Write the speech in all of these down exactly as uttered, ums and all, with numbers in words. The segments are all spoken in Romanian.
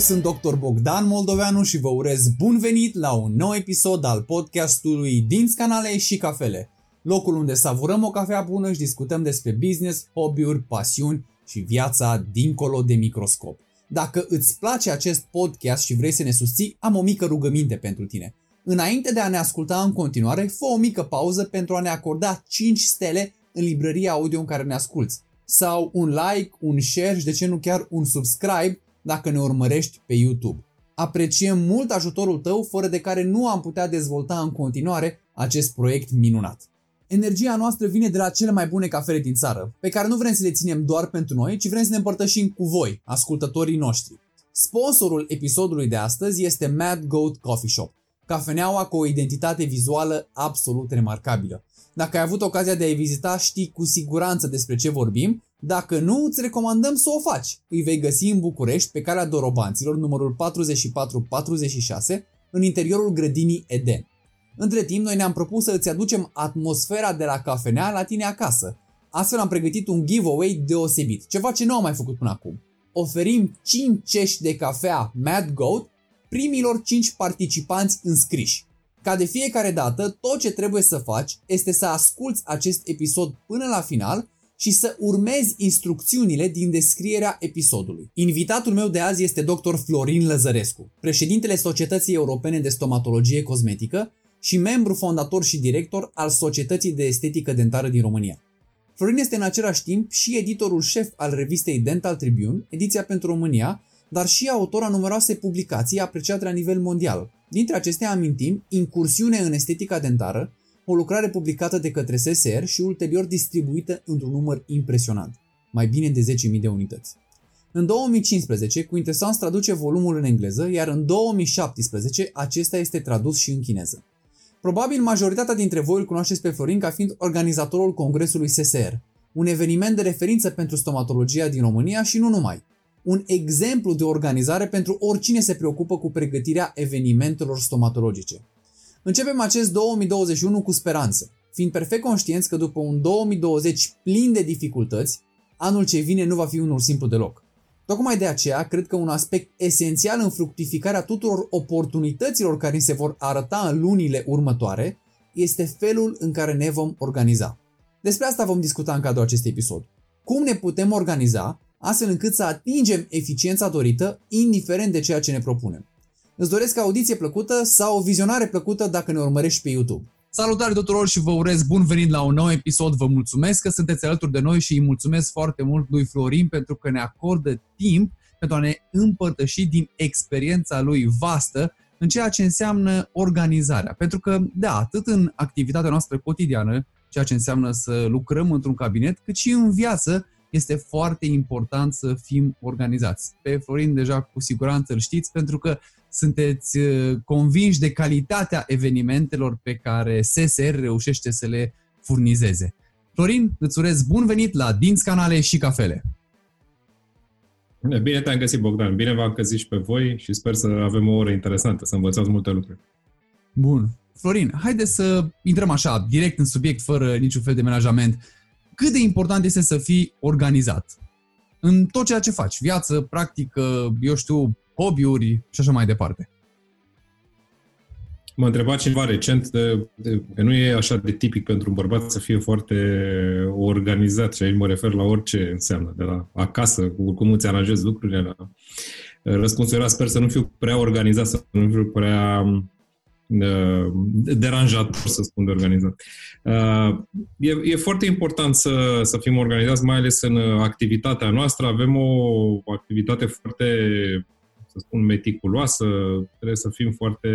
Eu sunt doctor Bogdan Moldoveanu și vă urez bun venit la un nou episod al podcastului Din Canale și Cafele, locul unde savurăm o cafea bună și discutăm despre business, hobby-uri, pasiuni și viața dincolo de microscop. Dacă îți place acest podcast și vrei să ne susții, am o mică rugăminte pentru tine. Înainte de a ne asculta în continuare, fă o mică pauză pentru a ne acorda cinci stele în librăria audio în care ne asculți, sau un like, un share și de ce nu chiar un subscribe dacă ne urmărești pe YouTube. Apreciem mult ajutorul tău, fără de care nu am putea dezvolta în continuare acest proiect minunat. Energia noastră vine de la cele mai bune cafele din țară, pe care nu vrem să le ținem doar pentru noi, ci vrem să ne împărtășim cu voi, ascultătorii noștri. Sponsorul episodului de astăzi este Mad Goat Coffee Shop, cafeneaua cu o identitate vizuală absolut remarcabilă. Dacă ai avut ocazia de a-i vizita, știi cu siguranță despre ce vorbim. Dacă nu, îți recomandăm să o faci. Îi vei găsi în București, pe Calea Dorobanților, numărul patruzeci și patru patruzeci și șase, în interiorul grădinii Eden. Între timp, noi ne-am propus să îți aducem atmosfera de la cafenea la tine acasă. Astfel am pregătit un giveaway deosebit, ceva ce nu am mai făcut până acum. Oferim cinci cești de cafea Mad Goat primilor cinci participanți înscriși. Ca de fiecare dată, tot ce trebuie să faci este să asculți acest episod până la final și să urmezi instrucțiunile din descrierea episodului. Invitatul meu de azi este doctor Florin Lăzărescu, președintele Societății Europene de Stomatologie Cosmetică și membru fondator și director al Societății de Estetică Dentară din România. Florin este în același timp și editorul șef al revistei Dental Tribune, ediția pentru România, dar și autor a numeroase publicații apreciate la nivel mondial. Dintre acestea amintim Incursiune în Estetica Dentară, o lucrare publicată de către S S R și ulterior distribuită într-un număr impresionant, mai bine de zece mii de unități. În două mii cincisprezece, Quintessence traduce volumul în engleză, iar în două mii șaptesprezece acesta este tradus și în chineză. Probabil majoritatea dintre voi îl cunoașteți pe Florin ca fiind organizatorul Congresului S S R, un eveniment de referință pentru stomatologia din România și nu numai. Un exemplu de organizare pentru oricine se preocupă cu pregătirea evenimentelor stomatologice. Începem acest două mii douăzeci și unu cu speranță, fiind perfect conștienți că după un două mii douăzeci plin de dificultăți, anul ce vine nu va fi unul simplu deloc. Tocmai de aceea, cred că un aspect esențial în fructificarea tuturor oportunităților care se vor arăta în lunile următoare este felul în care ne vom organiza. Despre asta vom discuta în cadrul acestui episod. Cum ne putem organiza astfel încât să atingem eficiența dorită, indiferent de ceea ce ne propunem. Îți doresc audiție plăcută sau o vizionare plăcută dacă ne urmărești pe YouTube. Salutare tuturor și vă urez bun venit la un nou episod. Vă mulțumesc că sunteți alături de noi și îi mulțumesc foarte mult lui Florin pentru că ne acordă timp pentru a ne împărtăși din experiența lui vastă în ceea ce înseamnă organizarea. Pentru că, da, atât în activitatea noastră cotidiană, ceea ce înseamnă să lucrăm într-un cabinet, cât și în viață, este foarte important să fim organizați. Pe Florin deja cu siguranță îl știți pentru că sunteți convinși de calitatea evenimentelor pe care S S R reușește să le furnizeze. Florin, îți urez bun venit la Dinți Canale și Cafele! Bine, bine te-am găsit, Bogdan! Bine v-am găsit și pe voi și sper să avem o oră interesantă, să învățați multe lucruri. Bun. Florin, haide să intrăm așa, direct în subiect, fără niciun fel de menajament. Cât de important este să fii organizat în tot ceea ce faci, viață, practică, eu știu, hobby-uri și așa mai departe? M-a întrebat cineva recent de, de, că nu e așa de tipic pentru un bărbat să fie foarte organizat și aici mă refer la orice înseamnă, de la acasă, cum îți aranjezi lucrurile. La... Răspunsul era, sper să nu fiu prea organizat, să nu fiu prea... deranjat, să spun, de organizat. E, e foarte important să, să fim organizați, mai ales în activitatea noastră. Avem o activitate foarte, să spun, meticuloasă. Trebuie să fim foarte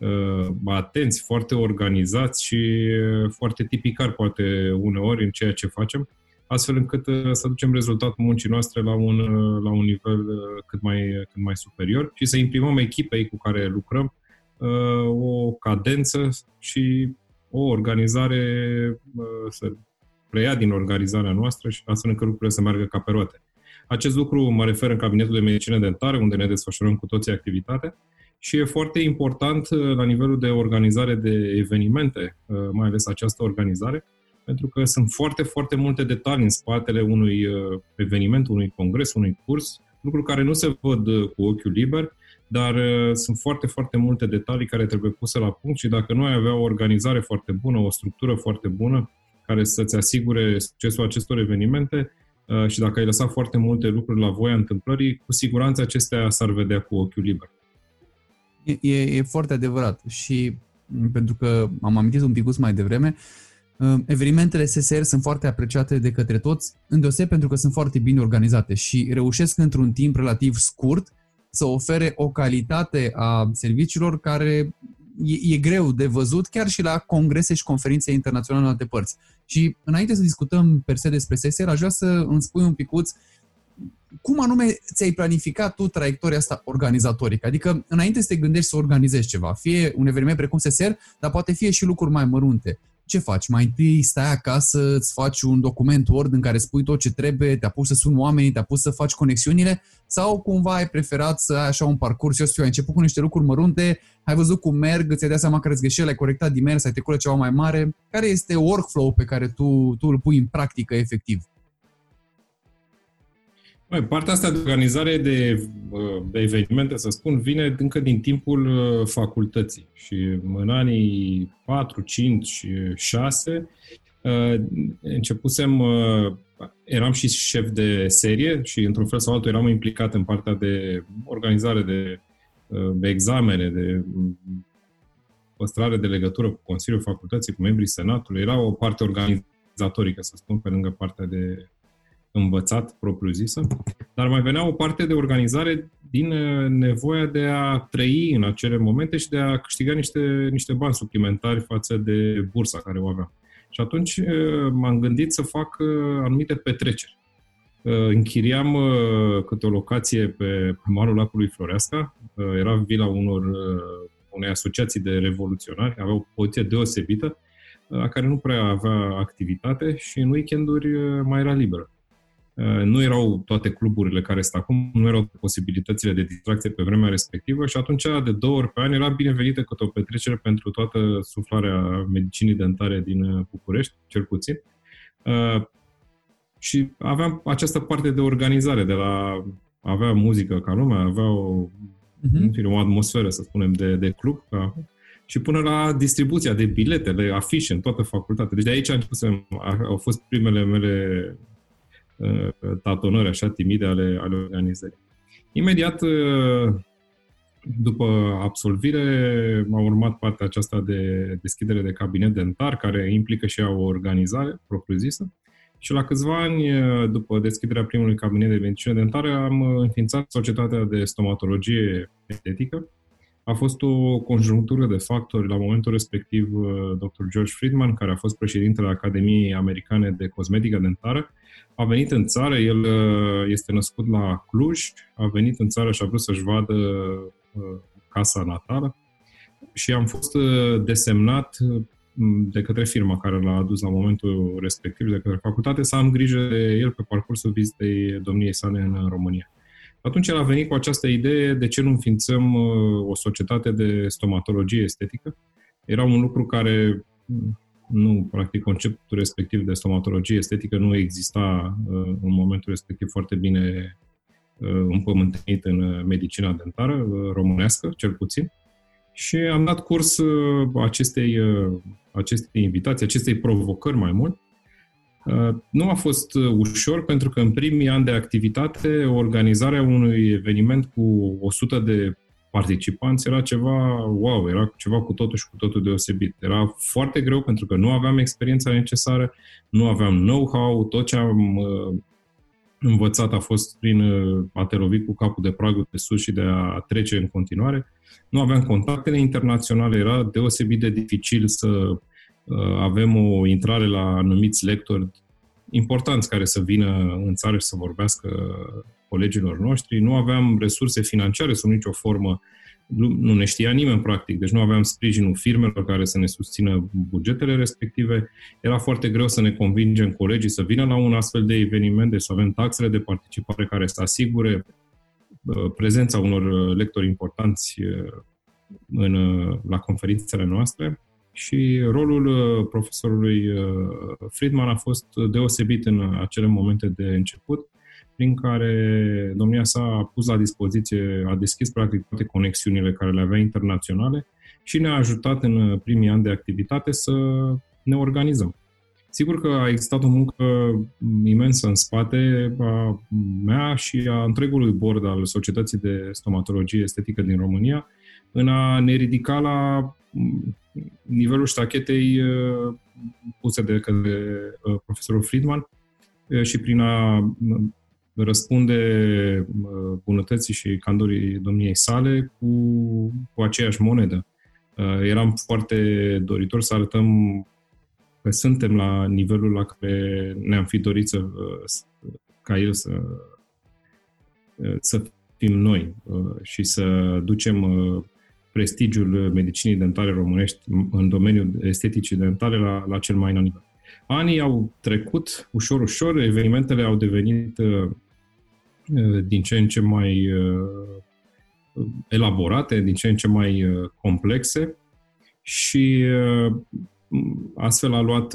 uh, atenți, foarte organizați și foarte tipicari, poate, uneori, în ceea ce facem, astfel încât să ducem rezultatul muncii noastre la un, la un nivel cât mai, cât mai superior și să imprimăm echipei cu care lucrăm o cadență și o organizare să preia din organizarea noastră și astfel încât lucrurile să meargă ca pe roate. Acest lucru mă refer în cabinetul de medicină dentară, unde ne desfășurăm cu toții activitatea și e foarte important la nivelul de organizare de evenimente, mai ales această organizare, pentru că sunt foarte, foarte multe detalii în spatele unui eveniment, unui congres, unui curs, lucruri care nu se văd cu ochiul liber, dar sunt foarte, foarte multe detalii care trebuie puse la punct și dacă nu ai avea o organizare foarte bună, o structură foarte bună care să-ți asigure succesul acestor evenimente și dacă ai lăsat foarte multe lucruri la voia întâmplării, cu siguranță acestea s-ar vedea cu ochiul liber. E, e, e foarte adevărat și pentru că am amintit un picuț mai devreme, evenimentele S S R sunt foarte apreciate de către toți, îndeoseb pentru că sunt foarte bine organizate și reușesc într-un timp relativ scurt să ofere o calitate a serviciilor care e, e greu de văzut chiar și la congrese și conferințe internaționale în alte părți. Și înainte să discutăm per se despre S S R, aș vrea să îmi spui un picuț cum anume ți-ai planificat tu traiectoria asta organizatorică? Adică înainte să te gândești să organizezi ceva, fie un eveniment precum S S R, dar poate fie și lucruri mai mărunte. Ce faci? Mai întâi stai acasă, îți faci un document Word în care spui tot ce trebuie, te-a pus să suni oamenii, te-a pus să faci conexiunile sau cumva ai preferat să ai așa un parcurs? Eu știu, ai început cu niște lucruri mărunte, ai văzut cum merg, ți-ai dat seama care-ți greșeli, ai corectat dimers, ai trecut la ceva mai mare. Care este workflow pe care tu, tu îl pui în practică efectiv? Partea asta de organizare de, de evenimente, să spun, vine încă din timpul facultății și în anii patru, cinci, șase începusem, eram și șef de serie și într-un fel sau altul eram implicat în partea de organizare de, de examene, de păstrare de legătură cu Consiliul Facultății, cu membrii Senatului. Era o parte organizatorică, să spun, pe lângă partea de învățat, propriu-zisă, dar mai venea o parte de organizare din nevoia de a trăi în acele momente și de a câștiga niște, niște bani suplimentari față de bursa care o aveam. Și atunci m-am gândit să fac anumite petreceri. Închiriam câte o locație pe malul Lacului Floreasca, era vila unor, unei asociații de revoluționari, avea o poziție deosebită, care nu prea avea activitate și în weekenduri mai era liberă. Nu erau toate cluburile care sunt acum, nu erau posibilitățile de distracție pe vremea respectivă și atunci, de două ori pe an, era binevenită câte o petrecere pentru toată suflarea medicinii dentare din București, cel puțin. Și aveam această parte de organizare, de la avea muzică ca lumea, avea o, uh-huh. o atmosferă, să spunem, de, de club ca, și până la distribuția de bilete, de afișe în toată facultatea. Deci de aici începusem, au fost primele mele tatonări așa timide ale, ale organizării. Imediat după absolvire a urmat partea aceasta de deschidere de cabinet dentar, care implică și o organizare propriu-zisă. Și la câțiva ani după deschiderea primului cabinet de medicină dentară am înființat Societatea de Stomatologie Estetică. A fost o conjunctură de factori. La momentul respectiv, doctor George Friedman, care a fost președintele Academiei Americane de Cosmetică Dentară, a venit în țară, el este născut la Cluj, a venit în țară și a vrut să-și vadă casa natală și am fost desemnat de către firma care l-a adus la momentul respectiv, de către facultate, să am grijă de el pe parcursul vizitei domniei sale în România. Atunci el a venit cu această idee de ce nu înființăm o societate de stomatologie estetică. Era un lucru care, nu, practic, conceptul respectiv de stomatologie estetică nu exista în momentul respectiv foarte bine împământenit în medicina dentară românească, cel puțin. Și am dat curs acestei, acestei invitații, acestei provocări mai mult. Nu a fost ușor, pentru că în primii ani de activitate, organizarea unui eveniment cu o sută de participanți era ceva wow, era ceva cu totul și cu totul deosebit. Era foarte greu pentru că nu aveam experiența necesară, nu aveam know-how, tot ce am uh, învățat a fost prin uh, a te lovi cu capul de pragul de sus și de a trece în continuare. Nu aveam contactele internaționale, era deosebit de dificil să avem o intrare la anumiți lectori importanți care să vină în țară și să vorbească colegilor noștri. Nu aveam resurse financiare sub nicio formă, nu ne știa nimeni practic, deci nu aveam sprijinul firmelor care să ne susțină bugetele respective. Era foarte greu să ne convingem colegii să vină la un astfel de eveniment, deci să avem taxele de participare care să asigure prezența unor lectori importanți în, la conferințele noastre. Și rolul profesorului Friedman a fost deosebit în acele momente de început. prin care domnia sa a pus la dispoziție, a deschis practic toate conexiunile care le avea internaționale și ne-a ajutat în primii ani de activitate să ne organizăm. Sigur că a existat o muncă imensă în spate a mea și a întregului board al Societății de Stomatologie Estetică din România în a ne ridica la nivelul ștachetei puse de către profesorul Friedman și prin a răspunde bunătății și candorii domniei sale cu, cu aceeași monedă. Eram foarte doritor să arătăm că suntem la nivelul la care ne-am fi dorit să, ca el să, să fim noi și să ducem prestigiul medicinii dentare românești în domeniul esteticii dentare la, la cel mai înalt nivel. Anii au trecut ușor, ușor, evenimentele au devenit din ce în ce mai elaborate, din ce în ce mai complexe și astfel a luat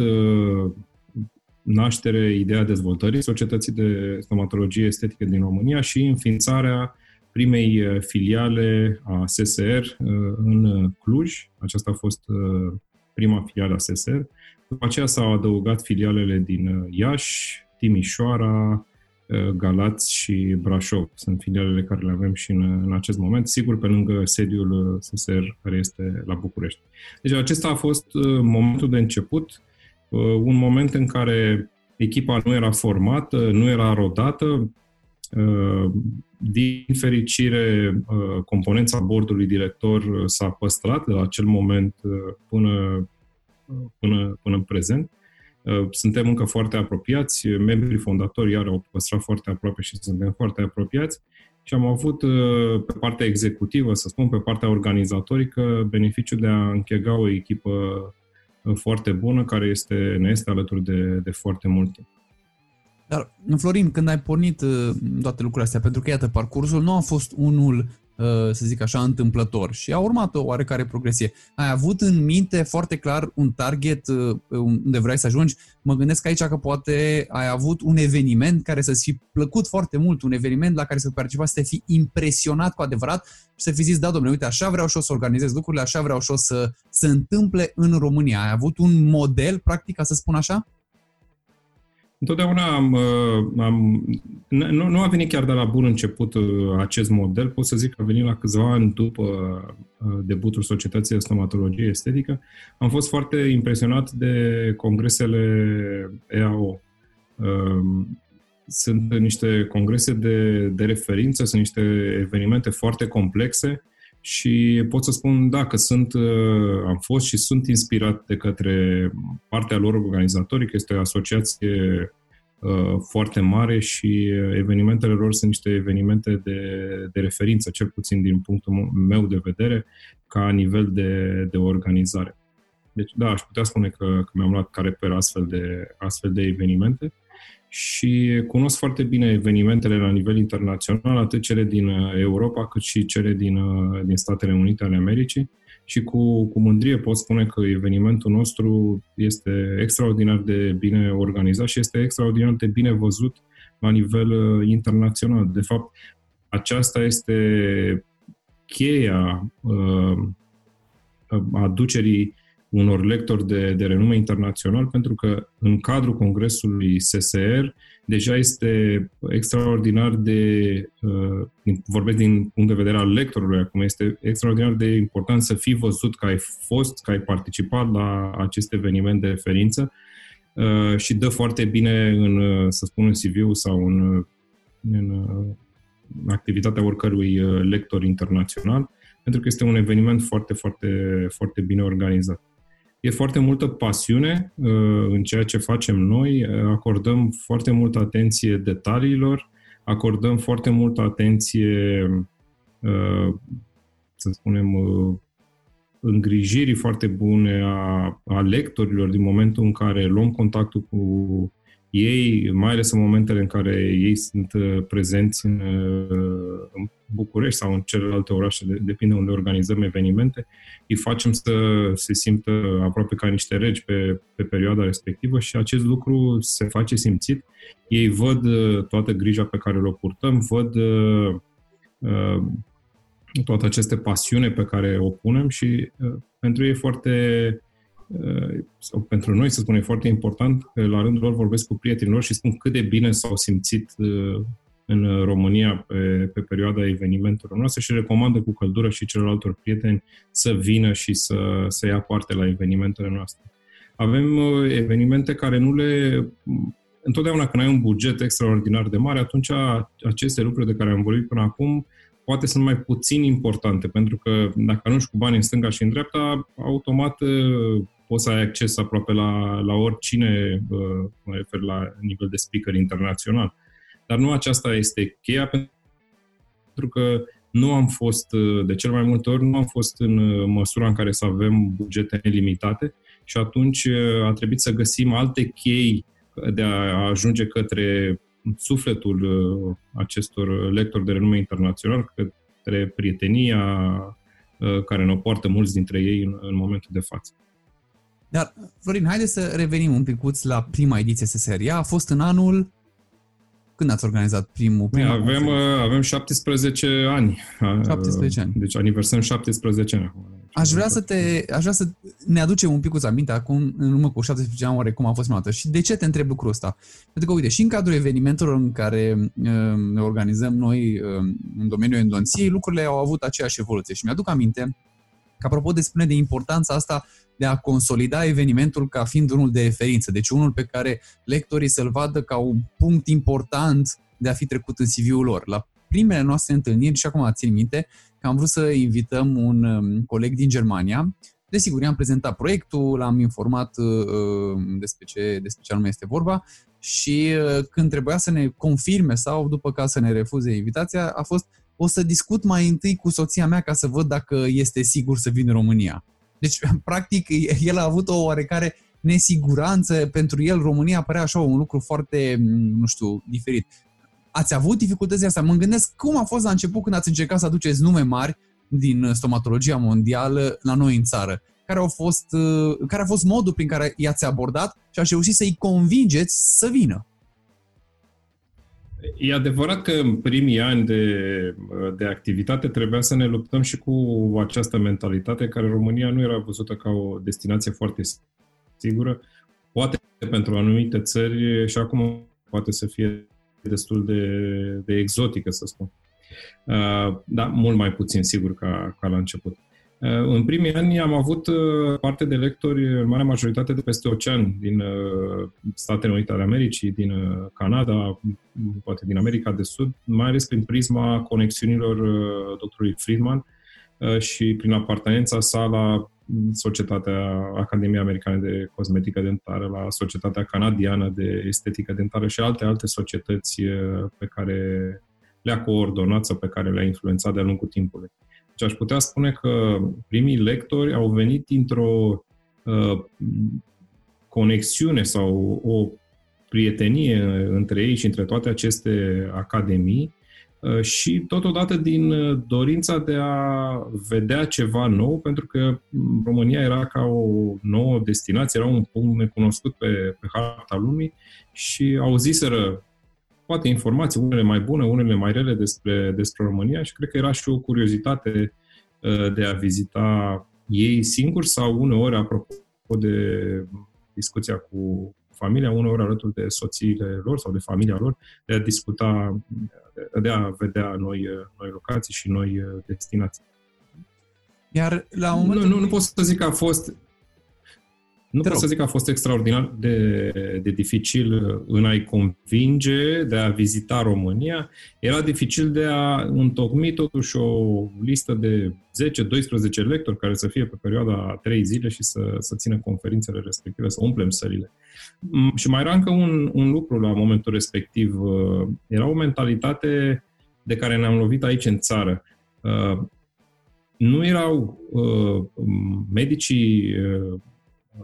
naștere ideea dezvoltării Societății de Stomatologie Estetică din România și înființarea primei filiale a S S R în Cluj. Aceasta a fost prima filială a S S R. După aceea s-au adăugat filialele din Iași, Timișoara, Galați și Brașov. Sunt filialele care le avem și în, în acest moment, sigur pe lângă sediul S S R care este la București. Deci acesta a fost momentul de început, un moment în care echipa nu era formată, nu era rodată. Din fericire, componența boardului director s-a păstrat de la acel moment până Până, până în prezent. Suntem încă foarte apropiați, membrii fondatori iar au păstrat foarte aproape și suntem foarte apropiați și am avut pe partea executivă, să spun, pe partea organizatorică, beneficiul de a închega o echipă foarte bună care este, ne este alături de, de foarte mult timp. Dar, Florin, când ai pornit toate lucrurile astea, pentru că, iată, parcursul nu a fost unul, să zic așa, întâmplător și a urmat o oarecare progresie. Ai avut în minte foarte clar un target unde vrei să ajungi? Mă gândesc aici că poate ai avut un eveniment care să-ți fi plăcut foarte mult, un eveniment la care să participa, să te fi impresionat cu adevărat și să fi zis, da, domnule, uite, așa vreau și eu să organizez lucrurile, așa vreau și eu să se întâmple în România. Ai avut un model, practic, ca să spun așa? Întotdeauna am, am, nu, nu a venit chiar de la bun început acest model, pot să zic că a venit la câțiva ani după debutul Societății de Stomatologie Estetică. Am fost foarte impresionat de congresele E A O. Sunt niște congrese de, de referință, sunt niște evenimente foarte complexe și pot să spun, da, că sunt, am fost și sunt inspirat de către partea lor organizatorică, este o asociație uh, foarte mare și evenimentele lor sunt niște evenimente de, de referință, cel puțin din punctul meu de vedere, ca nivel de, de organizare. Deci, da, aș putea spune că, că mi-am luat care pe astfel de, astfel de evenimente. Și cunosc foarte bine evenimentele la nivel internațional, atât cele din Europa, cât și cele din, din Statele Unite ale Americii. Și cu, cu mândrie pot spune că evenimentul nostru este extraordinar de bine organizat și este extraordinar de bine văzut la nivel internațional. De fapt, aceasta este cheia uh, aducerii unor lectori de, de renume internațional, pentru că în cadrul congresului S S R deja este extraordinar de, vorbesc din punct de vedere al lectorului acum, este extraordinar de important să fii văzut că ai fost, că ai participat la acest eveniment de referință și dă foarte bine în, să spun, în C V-ul sau în, în activitatea oricărui lector internațional, pentru că este un eveniment foarte, foarte, foarte bine organizat. E foarte multă pasiune în ceea ce facem noi, acordăm foarte multă atenție detaliilor, acordăm foarte multă atenție, să spunem, îngrijirii foarte bune a, a lectorilor din momentul în care luăm contactul cu ei, mai ales în momentele în care ei sunt prezenți în, în București sau în celelalte orașe, depinde unde organizăm evenimente, îi facem să se simtă aproape ca niște regi pe, pe perioada respectivă și acest lucru se face simțit. Ei văd toată grija pe care o purtăm, văd uh, toată această pasiune pe care o punem și uh, pentru ei foarte... sau pentru noi, să spunem, foarte important, la rândul lor vorbesc cu prietenii lor și spun cât de bine s-au simțit în România pe, pe perioada evenimentelor noastre și recomandă cu căldură și celorlaltor prieteni să vină și să, să ia parte la evenimentele noastre. Avem evenimente care nu le... Întotdeauna când ai un buget extraordinar de mare, atunci aceste lucruri de care am vorbit până acum poate sunt mai puțin importante, pentru că dacă arunci cu bani în stânga și în dreapta, automat poți să ai acces aproape la, la oricine, mă refer la nivel de speaker internațional. Dar nu aceasta este cheia, pentru că nu am fost, de cel mai multe ori, nu am fost în măsura în care să avem bugete nelimitate și atunci a trebuit să găsim alte chei de a ajunge către sufletul acestor lectori de renume internațional, către prietenia care ne poartă mulți dintre ei în, în momentul de față. Dar, Florin, haideți să revenim un picuț la prima ediție S S R. Ea a fost în anul... Când ați organizat primul? primul avem, avem șaptesprezece ani. șaptesprezece ani. Deci aniversăm șaptesprezece ani. Aș vrea să, te, aș vrea să ne aducem un picuț aminte acum, în urmă cu șaptesprezece ani, oarecum a fost prima dată. Și de ce te întreb lucrul ăsta? Pentru că, uite, și în cadrul evenimentelor în care ne organizăm noi în domeniul endonției, lucrurile au avut aceeași evoluție. Și mi-aduc aminte că, apropo de spune de importanța asta de a consolida evenimentul ca fiind unul de referință, deci unul pe care lectorii să-l vadă ca un punct important de a fi trecut în C V-ul lor. La primele noastre întâlniri, și acum țin minte, că am vrut să invităm un coleg din Germania. Desigur, i-am prezentat proiectul, l-am informat uh, despre ce, despre ce anume este vorba și uh, când trebuia să ne confirme sau după ca să ne refuze invitația, a fost: o să discut mai întâi cu soția mea ca să văd dacă este sigur să vin în România. Deci, practic, el a avut o oarecare nesiguranță. Pentru el, România părea așa un lucru foarte, nu știu, diferit. Ați avut dificultățile astea? Mă gândesc cum a fost la început când ați încercat să aduceți nume mari din stomatologia mondială la noi în țară. Care, au fost, care a fost modul prin care i-ați abordat și ați reușit să-i convingeți să vină? E adevărat că în primii ani de, de activitate trebuia să ne luptăm și cu această mentalitate care România nu era văzută ca o destinație foarte sigură. Poate pentru anumite țări și acum poate să fie destul de, de exotică, să spun. Dar mult mai puțin sigur ca, ca la început. În primii ani am avut parte de lectori, în mare majoritate, de peste ocean, din Statele Unite ale Americii, din Canada, poate din America de Sud, mai ales prin prisma conexiunilor doctorului Friedman și prin apartenența sa la Societatea Academia Americană de Cosmetică Dentară, la Societatea Canadiană de Estetică Dentară și alte, alte societăți pe care le-a coordonat sau pe care le-a influențat de-a lungul timpului. Deci aș putea spune că primii lectori au venit dintr-o uh, conexiune sau o prietenie între ei și între toate aceste academii uh, și totodată din dorința de a vedea ceva nou, pentru că România era ca o nouă destinație, era un punct necunoscut pe, pe harta lumii și auziseră poate informații, unele mai bune, unele mai rele despre, despre România și cred că era și o curiozitate de a vizita ei singuri sau uneori, apropo de discuția cu familia, uneori alături de soțiile lor sau de familia lor, de a discuta, de a vedea noi, noi locații și noi destinații. Iar la un moment... Nu, nu, nu pot să zic că a fost... Nu pot să zic că a fost extraordinar de, de dificil în a-i convinge de a vizita România. Era dificil de a întocmi totuși o listă de zece-doisprezece lectori care să fie pe perioada trei zile și să, să țină conferințele respective, să umplem sălile. Și mai era încă un, un lucru la momentul respectiv. Era o mentalitate de care ne-am lovit aici în țară. Nu erau medicii...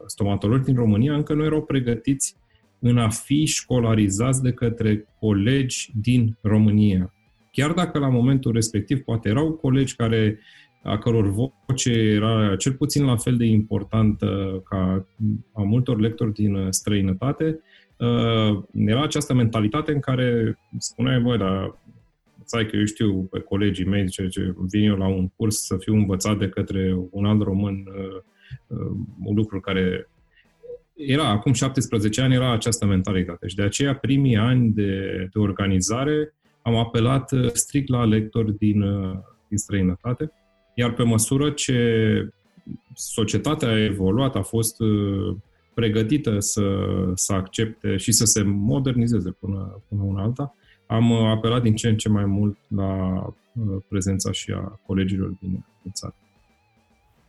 Stomatologi din România încă nu erau pregătiți în a fi școlarizați de către colegi din România. Chiar dacă la momentul respectiv poate erau colegi care, a căror voce era cel puțin la fel de importantă ca a multor lectori din străinătate, era această mentalitate în care spuneai, băi, dar stai că eu știu pe colegii mei, zice, ce vin eu la un curs să fiu învățat de către un alt român, un lucru care era acum șaptesprezece ani, era această mentalitate. Și de aceea primii ani de, de organizare am apelat strict la lectori din, din străinătate, iar pe măsură ce societatea a evoluat, a fost pregătită să, să accepte și să se modernizeze până, până una alta, am apelat din ce în ce mai mult la prezența și a colegilor din țară.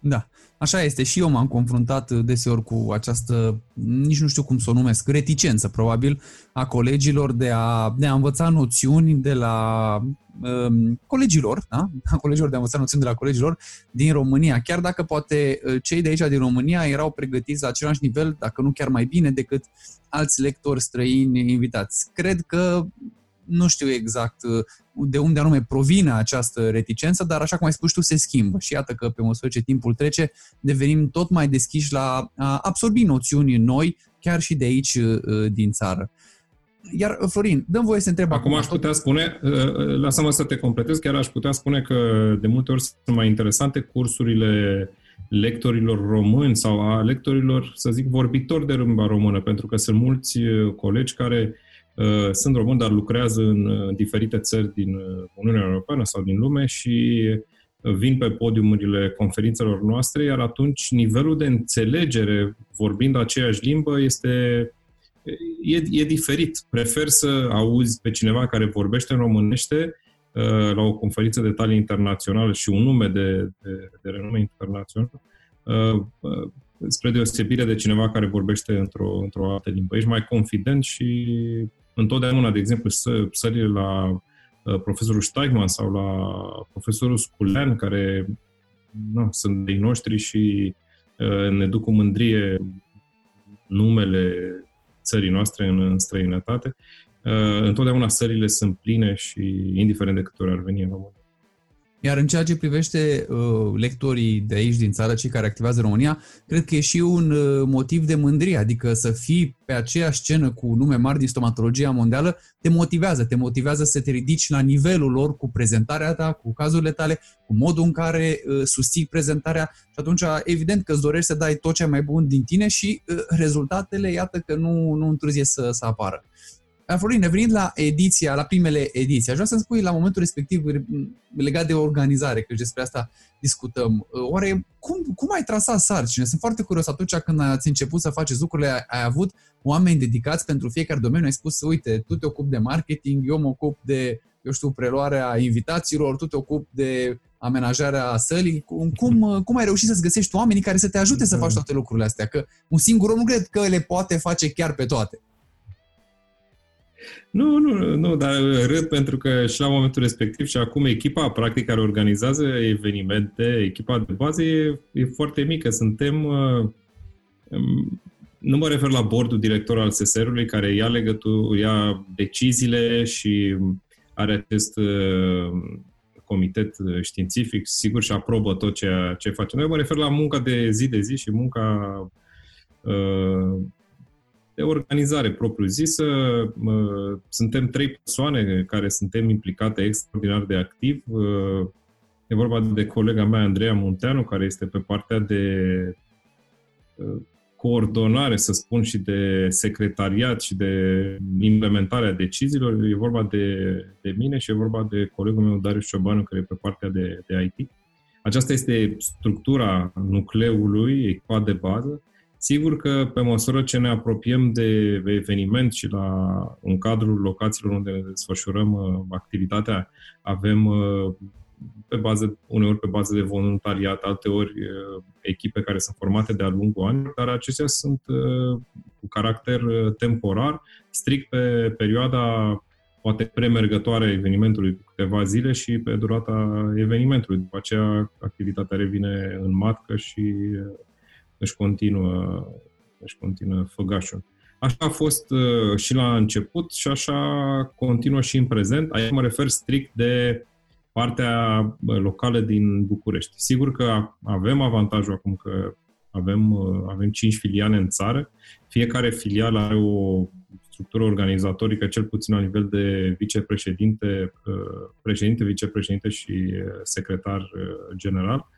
Da, așa este. Și eu m-am confruntat deseori cu această, nici nu știu cum să o numesc, reticență, probabil, a colegilor de a, de a învăța noțiuni de la um, colegilor, da? A colegilor de a învăța noțiuni de la colegilor din România. Chiar dacă poate cei de aici din România erau pregătiți la același nivel, dacă nu chiar mai bine, decât alți lectori străini invitați. Cred că nu știu exact de unde anume provine această reticență, dar așa cum ai spus tu, se schimbă. Și iată că pe măsură ce timpul trece, devenim tot mai deschiși la a absorbi noțiuni noi, chiar și de aici, din țară. Iar, Florin, dă-mi voie să întreb acum. Acum aș putea spune, lasă-mă să te completez, chiar aș putea spune că de multe ori sunt mai interesante cursurile lectorilor români sau a lectorilor, să zic, vorbitori de limba română, pentru că sunt mulți colegi care sunt români, dar lucrează în diferite țări din Uniunea Europeană sau din lume și vin pe podiumurile conferințelor noastre, iar atunci nivelul de înțelegere, vorbind aceeași limbă, este e, e diferit. Prefer să auzi pe cineva care vorbește în românește la o conferință de talie internațională și un nume de, de, de renume internațional, spre deosebire de cineva care vorbește într-o, într-o altă limbă. Ești mai confident și întotdeauna, de exemplu, să sări la uh, profesorul Steigman sau la profesorul Sculean, care no, sunt de-ai noștri și uh, ne duc cu mândrie numele țării noastre în, în străinătate. Uh, întotdeauna sările sunt pline și indiferent de câte ori ar veni în România. Iar în ceea ce privește uh, lectorii de aici din țară, cei care activează în România, cred că e și un uh, motiv de mândrie, adică să fii pe aceeași scenă cu nume mari din stomatologia mondială, te motivează, te motivează să te ridici la nivelul lor cu prezentarea ta, cu cazurile tale, cu modul în care uh, susții prezentarea și atunci evident că îți dorești să dai tot ce mai bun din tine și uh, rezultatele, iată că nu, nu întârzie să, să apară. Florin, revenind la ediția, la primele ediții, aș vrea să-mi spui la momentul respectiv legat de organizare, că despre asta discutăm. Oare cum, cum ai trasat sarcine? Sunt foarte curios, atunci când ați început să faceți lucrurile, ai avut oameni dedicați pentru fiecare domeniu, ai spus, uite, tu te ocupi de marketing, eu mă ocup de, eu știu, preluarea invitațiilor, tu te ocupi de amenajarea sălii. Cum, cum ai reușit să-ți găsești oamenii care să te ajute să faci toate lucrurile astea? Că un singur om nu cred că le poate face chiar pe toate. Nu, nu, nu, dar râd pentru că și la momentul respectiv și acum echipa practic care organizează evenimente, echipa de bază e, e foarte mică. Suntem, nu mă refer la bordul director al S S R-ului care ia legătură, ia deciziile și are acest comitet științific, sigur, și aprobă tot ceea ce facem. Noi mă refer la munca de zi de zi și munca de organizare propriu-zisă. Suntem trei persoane care suntem implicate extraordinar de activ. E vorba de colega mea, Andreea Monteanu, care este pe partea de coordonare, să spun, și de secretariat și de implementarea deciziilor. E vorba de, de mine și e vorba de colegul meu, Darius Ciobanu, care e pe partea de, de I T. Aceasta este structura nucleului, echipa de bază. Sigur că pe măsură ce ne apropiem de eveniment și la un cadrul locațiilor unde ne desfășurăm activitatea, avem pe bază, uneori pe bază de voluntariat, alteori echipe care sunt formate de-a lungul anilor, dar acestea sunt cu caracter temporar, strict pe perioada poate premergătoare evenimentului, câteva zile, și pe durata evenimentului. După aceea activitatea revine în matcă și își continuă, își continuă făgașul. Așa a fost uh, și la început și așa continuă și în prezent. Aici mă refer strict de partea locală din București. Sigur că avem avantajul acum că avem, uh, avem cinci filiale în țară. Fiecare filială are o structură organizatorică, cel puțin la nivel de vicepreședinte, uh, președinte, vicepreședinte și secretar uh, general.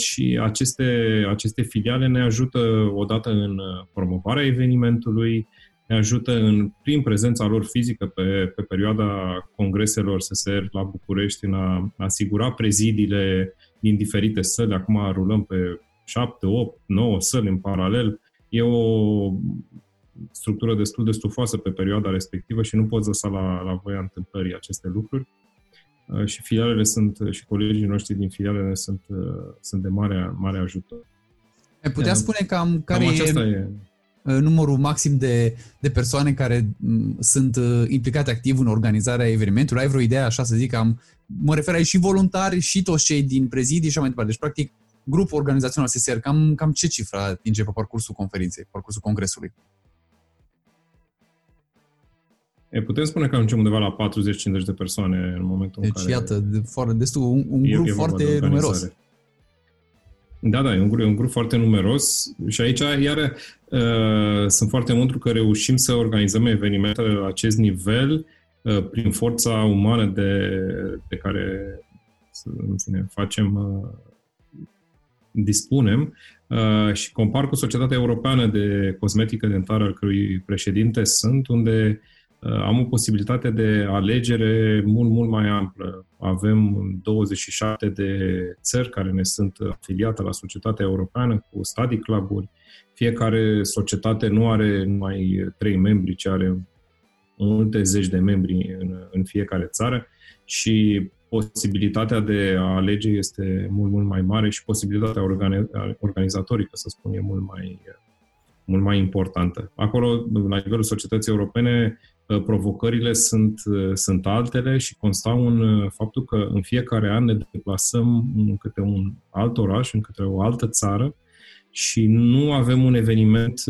Și aceste, aceste filiale ne ajută odată în promovarea evenimentului, ne ajută în, prin prezența lor fizică pe, pe perioada congreselor S S R la București în a asigura prezidiile din diferite săli. Acum rulăm pe șapte, opt, nouă săli în paralel. E o structură destul de stufoasă pe perioada respectivă și nu poți lăsa la, la voia întâmplării aceste lucruri. Și filialele sunt, și colegii noștri din filialele sunt, sunt de mare, mare ajutor. Ai putea spune cam care cam e, e numărul maxim de, de persoane care sunt implicate activ în organizarea evenimentului? Ai vreo idee, așa să zic, am, mă refer aici și voluntari și toți cei din prezidii și mai departe. Deci, practic, grupul organizațional S S R, cam, cam ce cifră atinge pe parcursul conferinței, parcursul congresului? Putem spune că ajungem undeva la patruzeci-cincizeci de persoane în momentul deci, în care... Deci, iată, de, foarte, destul, un, un grup foarte numeros. Da, da, e un grup, un grup foarte numeros și aici, iară, uh, sunt foarte mândru că reușim să organizăm evenimentele la acest nivel uh, prin forța umană de, de care să, să ne facem... Uh, dispunem uh, și compar cu Societatea Europeană de Cosmetică Dentară, al cărui președinte sunt, unde am o posibilitate de alegere mult, mult mai amplă. Avem douăzeci și șapte de țări care ne sunt afiliate la Societatea Europeană cu study club-uri. Fiecare societate nu are numai trei membri, ci are multe zeci de membri în, în fiecare țară și posibilitatea de a alege este mult, mult mai mare și posibilitatea organiz- organizatorică, să spun, e mult mai, mult mai importantă. Acolo, la nivelul societății europene, provocările sunt, sunt altele și constau în faptul că în fiecare an ne deplasăm în câte un alt oraș, în câte o altă țară și nu avem un eveniment,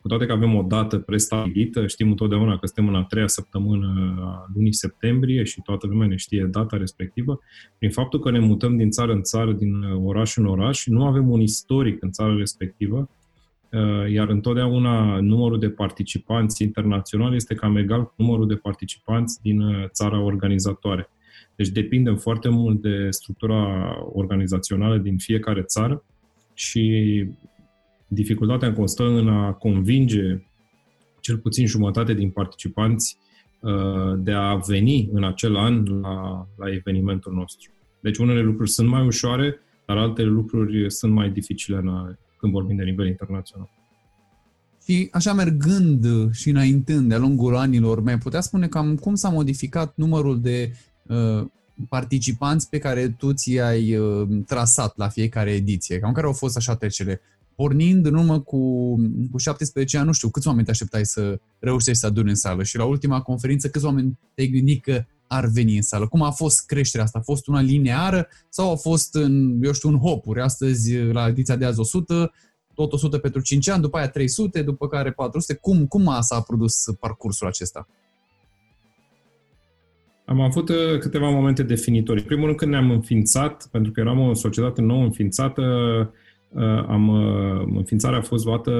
cu toate că avem o dată prestabilită, știm întotdeauna că suntem în a treia săptămână a lunii septembrie și toată lumea ne știe data respectivă, prin faptul că ne mutăm din țară în țară, din oraș în oraș, nu avem un istoric în țara respectivă, iar întotdeauna numărul de participanți internaționali este cam egal cu numărul de participanți din țara organizatoare. Deci depindem foarte mult de structura organizațională din fiecare țară și dificultatea constă în a convinge cel puțin jumătate din participanți de a veni în acel an la, la evenimentul nostru. Deci unele lucruri sunt mai ușoare, dar altele lucruri sunt mai dificile în a când vorbim de nivel internațional. Și așa mergând și înaintând de-a lungul anilor, mai putea spune cam cum s-a modificat numărul de uh, participanți pe care tu ți-ai uh, trasat la fiecare ediție? Cam care au fost așa trecele? Pornind în urmă cu, cu șaptesprezece ani, nu știu, câți oameni te așteptai să reușești să aduni în sală? Și la ultima conferință, câți oameni te-ai gândit că ar veni în sală? Cum a fost creșterea asta? A fost una lineară sau a fost în, eu știu, în hopuri? Astăzi, la ediția de azi o sută, tot o sută pentru cinci ani, după aia trei sute, după care patru sute. Cum, cum s-a produs parcursul acesta? Am avut câteva momente definitorii. În primul rând, când ne-am înființat, pentru că eram o societate nouă înființată, am, înființarea a fost luată,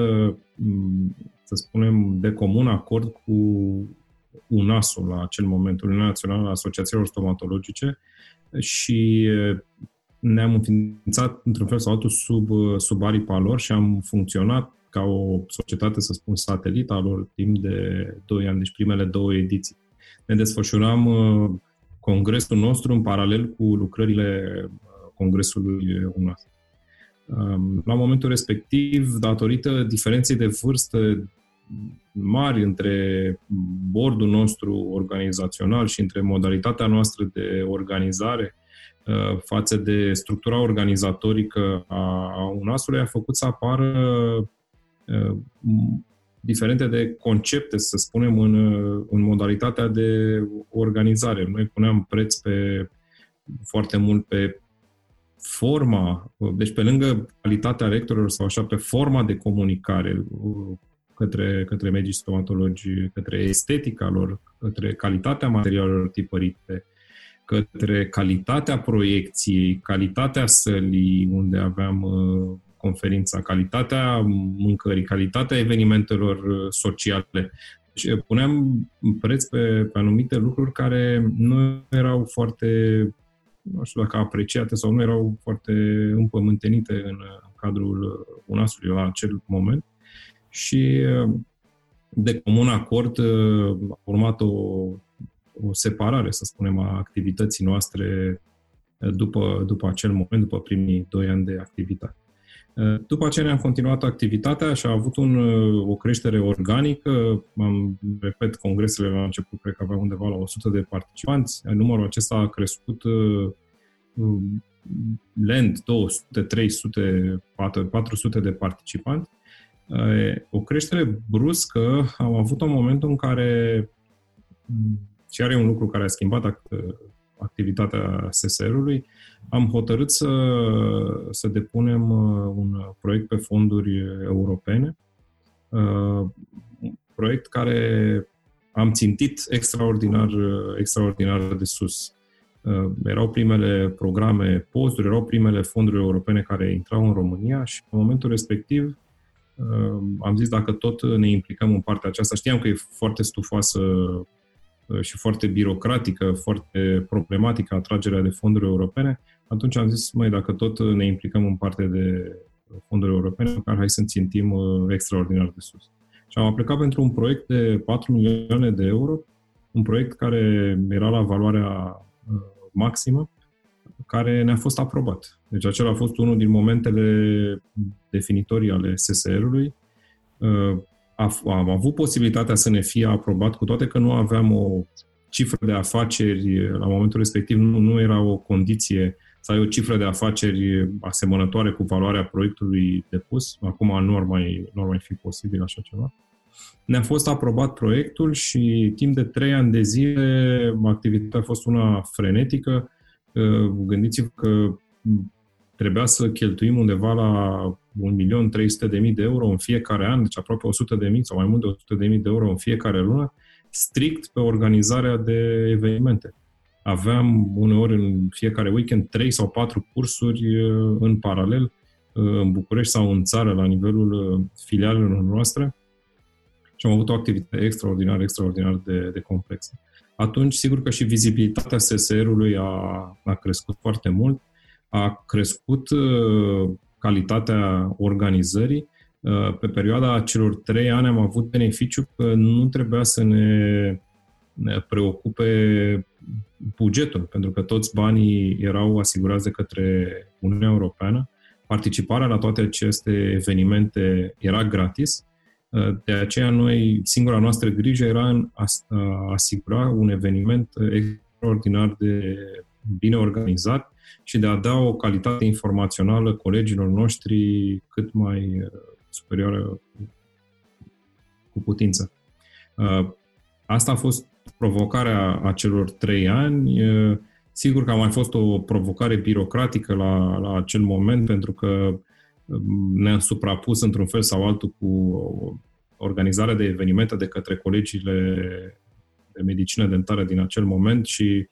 să spunem, de comun acord cu UNAS-ul la acel moment, Uniunea Națională a Asociațiilor Stomatologice, și ne-am înființat într-un fel sau altul sub, sub aripa lor și am funcționat ca o societate, să spun, satelită a lor timp de doi ani, deci primele două ediții. Ne desfășuram congresul nostru în paralel cu lucrările congresului UNAS. La momentul respectiv, datorită diferenței de vârstă mari între bordul nostru organizațional și între modalitatea noastră de organizare față de structura organizatorică a UNAS-ului, a făcut să apară diferente de concepte, să spunem, în, în modalitatea de organizare. Noi puneam preț pe foarte mult pe forma, deci pe lângă calitatea lectorilor sau așa, pe forma de comunicare, către, către medicii stomatologi, către estetica lor, către calitatea materialelor tipărite, către calitatea proiecției, calitatea sălii unde aveam uh, conferința, calitatea mâncării, calitatea evenimentelor sociale. Deci puneam preț pe, pe anumite lucruri care nu erau foarte, nu știu dacă apreciate sau nu erau foarte împământenite în cadrul UNAS-ului la acel moment. Și de comun acord a urmat o, o separare, să spunem, a activității noastre după, după acel moment, după primii doi ani de activitate. După aceea ne-am continuat activitatea și a avut un, o creștere organică. Am, repet, congresele la început cred că aveau undeva la o sută de participanți. Numărul acesta a crescut lent, două sute, trei sute, patru sute de participanți. O creștere bruscă am avut un moment în care, și are un lucru care a schimbat activitatea S S R-ului, am hotărât să, să depunem un proiect pe fonduri europene, un proiect care am țintit extraordinar, extraordinar de sus. Erau primele programe posturi, erau primele fonduri europene care intrau în România și în momentul respectiv am zis, dacă tot ne implicăm în partea aceasta, știam că e foarte stufoasă și foarte birocratică, foarte problematică atragerea de fonduri europene, atunci am zis, măi, dacă tot ne implicăm în parte de fonduri europene, măcar hai să țintim extraordinar de sus. Și am aplicat pentru un proiect de patru milioane de euro, un proiect care era la valoarea maximă, care ne-a fost aprobat. Deci acela a fost unul din momentele definitorii ale S S R-ului. Am avut posibilitatea să ne fie aprobat, cu toate că nu aveam o cifră de afaceri, la momentul respectiv nu, nu era o condiție să ai o cifră de afaceri asemănătoare cu valoarea proiectului depus. Acum nu ar mai, nu ar mai fi posibil așa ceva. Ne-a fost aprobat proiectul și timp de trei ani de zile activitatea a fost una frenetică. Gândiți-vă că trebuia să cheltuim undeva la un milion trei sute de mii de euro în fiecare an, deci aproape o sută de mii sau mai mult de o sută de mii de euro în fiecare lună, strict pe organizarea de evenimente. Aveam uneori în fiecare weekend trei sau patru cursuri în paralel, în București sau în țară, la nivelul filialelor noastre și am avut o activitate extraordinar, extraordinar de, de complexă. Atunci, sigur că și vizibilitatea S S R-ului a, a crescut foarte mult, a crescut calitatea organizării. Pe perioada celor trei ani am avut beneficiu că nu trebuia să ne preocupe bugetul, pentru că toți banii erau asigurați de către Uniunea Europeană. Participarea la toate aceste evenimente era gratis. De aceea noi, singura noastră grijă era în a asigura un eveniment extraordinar de bine organizat și de a da o calitate informațională colegilor noștri cât mai superioară cu putință. Asta a fost provocarea acelor trei ani. Sigur că a mai fost o provocare birocratică la, la acel moment, pentru că ne-am suprapus într-un fel sau altul cu organizarea de evenimente de către colegiile de medicină dentară din acel moment și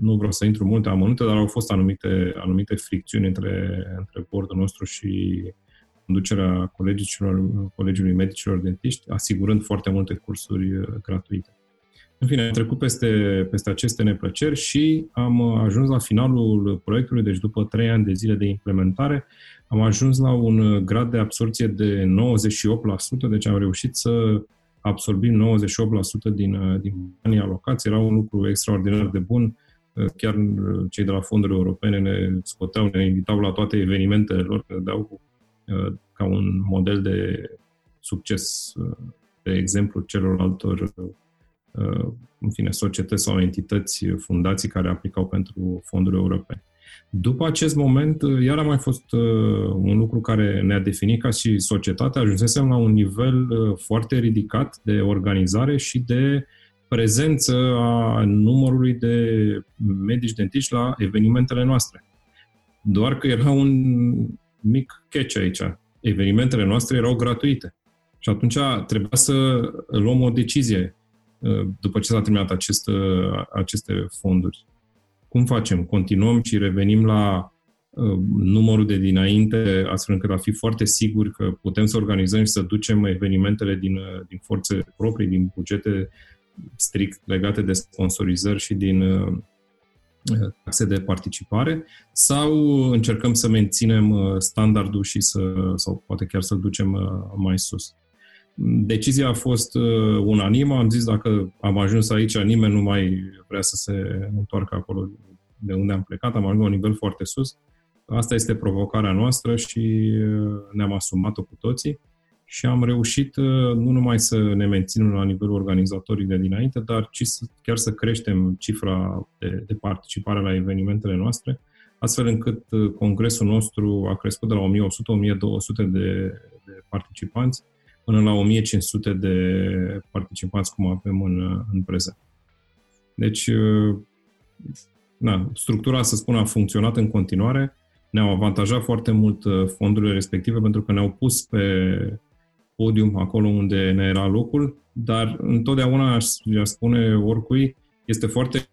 nu vreau să intru multe amănunte, dar au fost anumite, anumite fricțiuni între, între bordul nostru și conducerea colegilor, colegiului medicilor dentiști, asigurând foarte multe cursuri gratuite. În fine, am trecut peste, peste aceste neplăceri și am ajuns la finalul proiectului, deci după trei ani de zile de implementare, am ajuns la un grad de absorție de nouăzeci și opt la sută, deci am reușit să absorbim nouăzeci și opt la sută din, din banii alocați. Era un lucru extraordinar de bun. Chiar cei de la fonduri europene ne scoteau, ne invitau la toate evenimentele lor, ne dau ca un model de succes, de exemplu, celorlaltor, în fine, societăți sau entități, fundații care aplicau pentru fonduri europene. După acest moment, iar a mai fost un lucru care ne-a definit ca și societate, ajunsesem la un nivel foarte ridicat de organizare și de prezență a numărului de medici dentiști la evenimentele noastre. Doar că era un mic catch aici. Evenimentele noastre erau gratuite. Și atunci trebuia să luăm o decizie după ce s-a terminat acest, aceste fonduri. Cum facem? Continuăm și revenim la numărul de dinainte, astfel încât a fi foarte sigur că putem să organizăm și să ducem evenimentele din, din forțe proprii, din bugete strict legate de sponsorizări și din taxe de participare, sau încercăm să menținem standardul și să, sau poate chiar să-l ducem mai sus. Decizia a fost unanimă, am zis dacă am ajuns aici, nimeni nu mai vrea să se întoarcă acolo de unde am plecat, am ajuns la un nivel foarte sus. Asta este provocarea noastră și ne-am asumat-o cu toții și am reușit nu numai să ne menținem la nivelul organizatorii de dinainte, dar ci să, chiar să creștem cifra de, de participare la evenimentele noastre, astfel încât congresul nostru a crescut de la o mie o sută - o mie două sute de, de participanți până la o mie cinci sute de participanți, cum avem în, în prezent. Deci, na, structura, să spun, a funcționat în continuare, ne-au avantajat foarte mult fondurile respective pentru că ne-au pus pe podium acolo unde ne era locul, dar întotdeauna, aș spune oricui, este foarte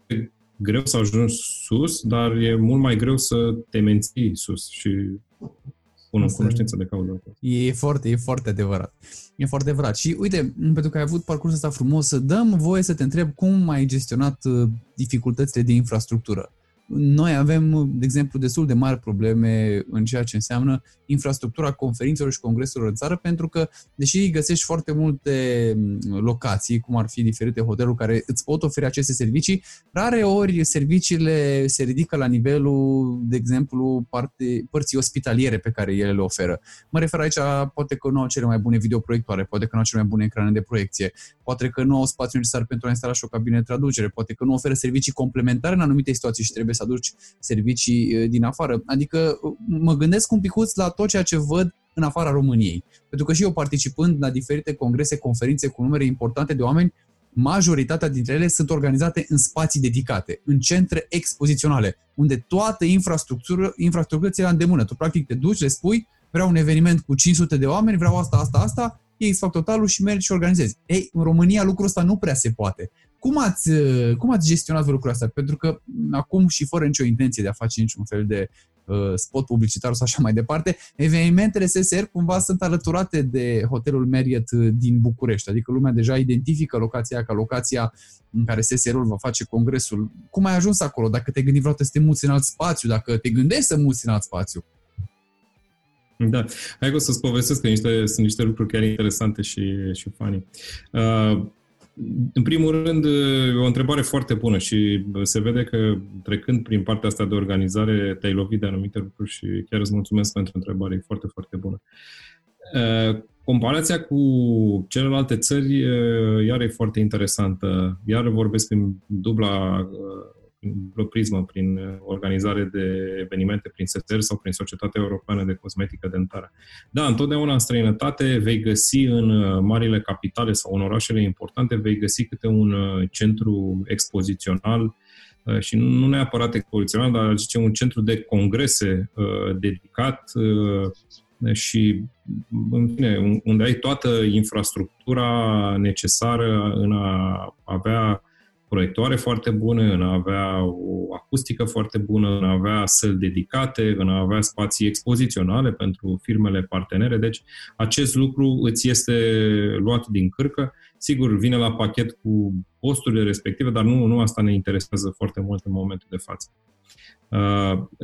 greu să ajungi sus, dar e mult mai greu să te menții sus și pun în cunoștință de cauză. E foarte, e foarte adevărat. E foarte adevărat. Și uite, pentru că ai avut parcursul ăsta frumos, să dăm voie să te întreb cum ai gestionat dificultățile de infrastructură. Noi avem, de exemplu, destul de mari probleme în ceea ce înseamnă infrastructura conferințelor și congresurilor în țară, pentru că, deși găsești foarte multe locații, cum ar fi diferite hoteluri care îți pot oferi aceste servicii, rare ori serviciile se ridică la nivelul, de exemplu, parte, părții ospitaliere pe care ele le oferă. Mă refer aici, poate că nu au cele mai bune videoproiectoare, poate că nu au cele mai bune ecrane de proiecție, poate că nu au spațiu necesar pentru a instala și o cabină de traducere, poate că nu oferă servicii complementare în anumite situații și trebuie să aduci servicii din afară. Adică mă gândesc un picuț la tot ceea ce văd în afara României. Pentru că și eu, participând la diferite congrese, conferințe cu numere importante de oameni, majoritatea dintre ele sunt organizate în spații dedicate, în centre expoziționale, unde toată infrastructura, infrastructura ți-e la îndemână. Tu practic te duci, le spui, vreau un eveniment cu cinci sute de oameni, vreau asta, asta, asta, ei îți fac totalul și mergi și organizezi. Ei, în România lucrul ăsta nu prea se poate. Cum ați, cum ați gestionat lucrurile astea? Pentru că acum și fără nicio intenție de a face niciun fel de uh, spot publicitar sau așa mai departe, evenimentele S S R cumva sunt alăturate de hotelul Marriott din București. Adică lumea deja identifică locația ca locația în care S S R-ul va face congresul. Cum ai ajuns acolo? Dacă te gândi vreodată să te muți în alt spațiu? Dacă te gândești să muți în alt spațiu? Da. Hai că o să-ți povestesc că niște, sunt niște lucruri chiar interesante și, și funny. Uh, În primul rând, o întrebare foarte bună și se vede că trecând prin partea asta de organizare te-ai lovit de anumite lucruri și chiar îți mulțumesc pentru întrebare, e foarte, foarte bună. Comparația cu celelalte țări iar e foarte interesantă. Iar vorbesc prin dubla prismă, prin organizare de evenimente prin S S R sau prin Societatea Europeană de Cosmetică Dentară. Da, întotdeauna în străinătate vei găsi în marile capitale sau în orașele importante, vei găsi câte un centru expozițional și nu neapărat expozițional, dar zice un centru de congrese dedicat și, în fine, unde ai toată infrastructura necesară în a avea proiectoare foarte bune, în a avea o acustică foarte bună, în a avea săli dedicate, în a avea spații expoziționale pentru firmele partenere. Deci acest lucru îți este luat din cârcă. Sigur, vine la pachet cu costurile respective, dar nu, nu asta ne interesează foarte mult în momentul de față.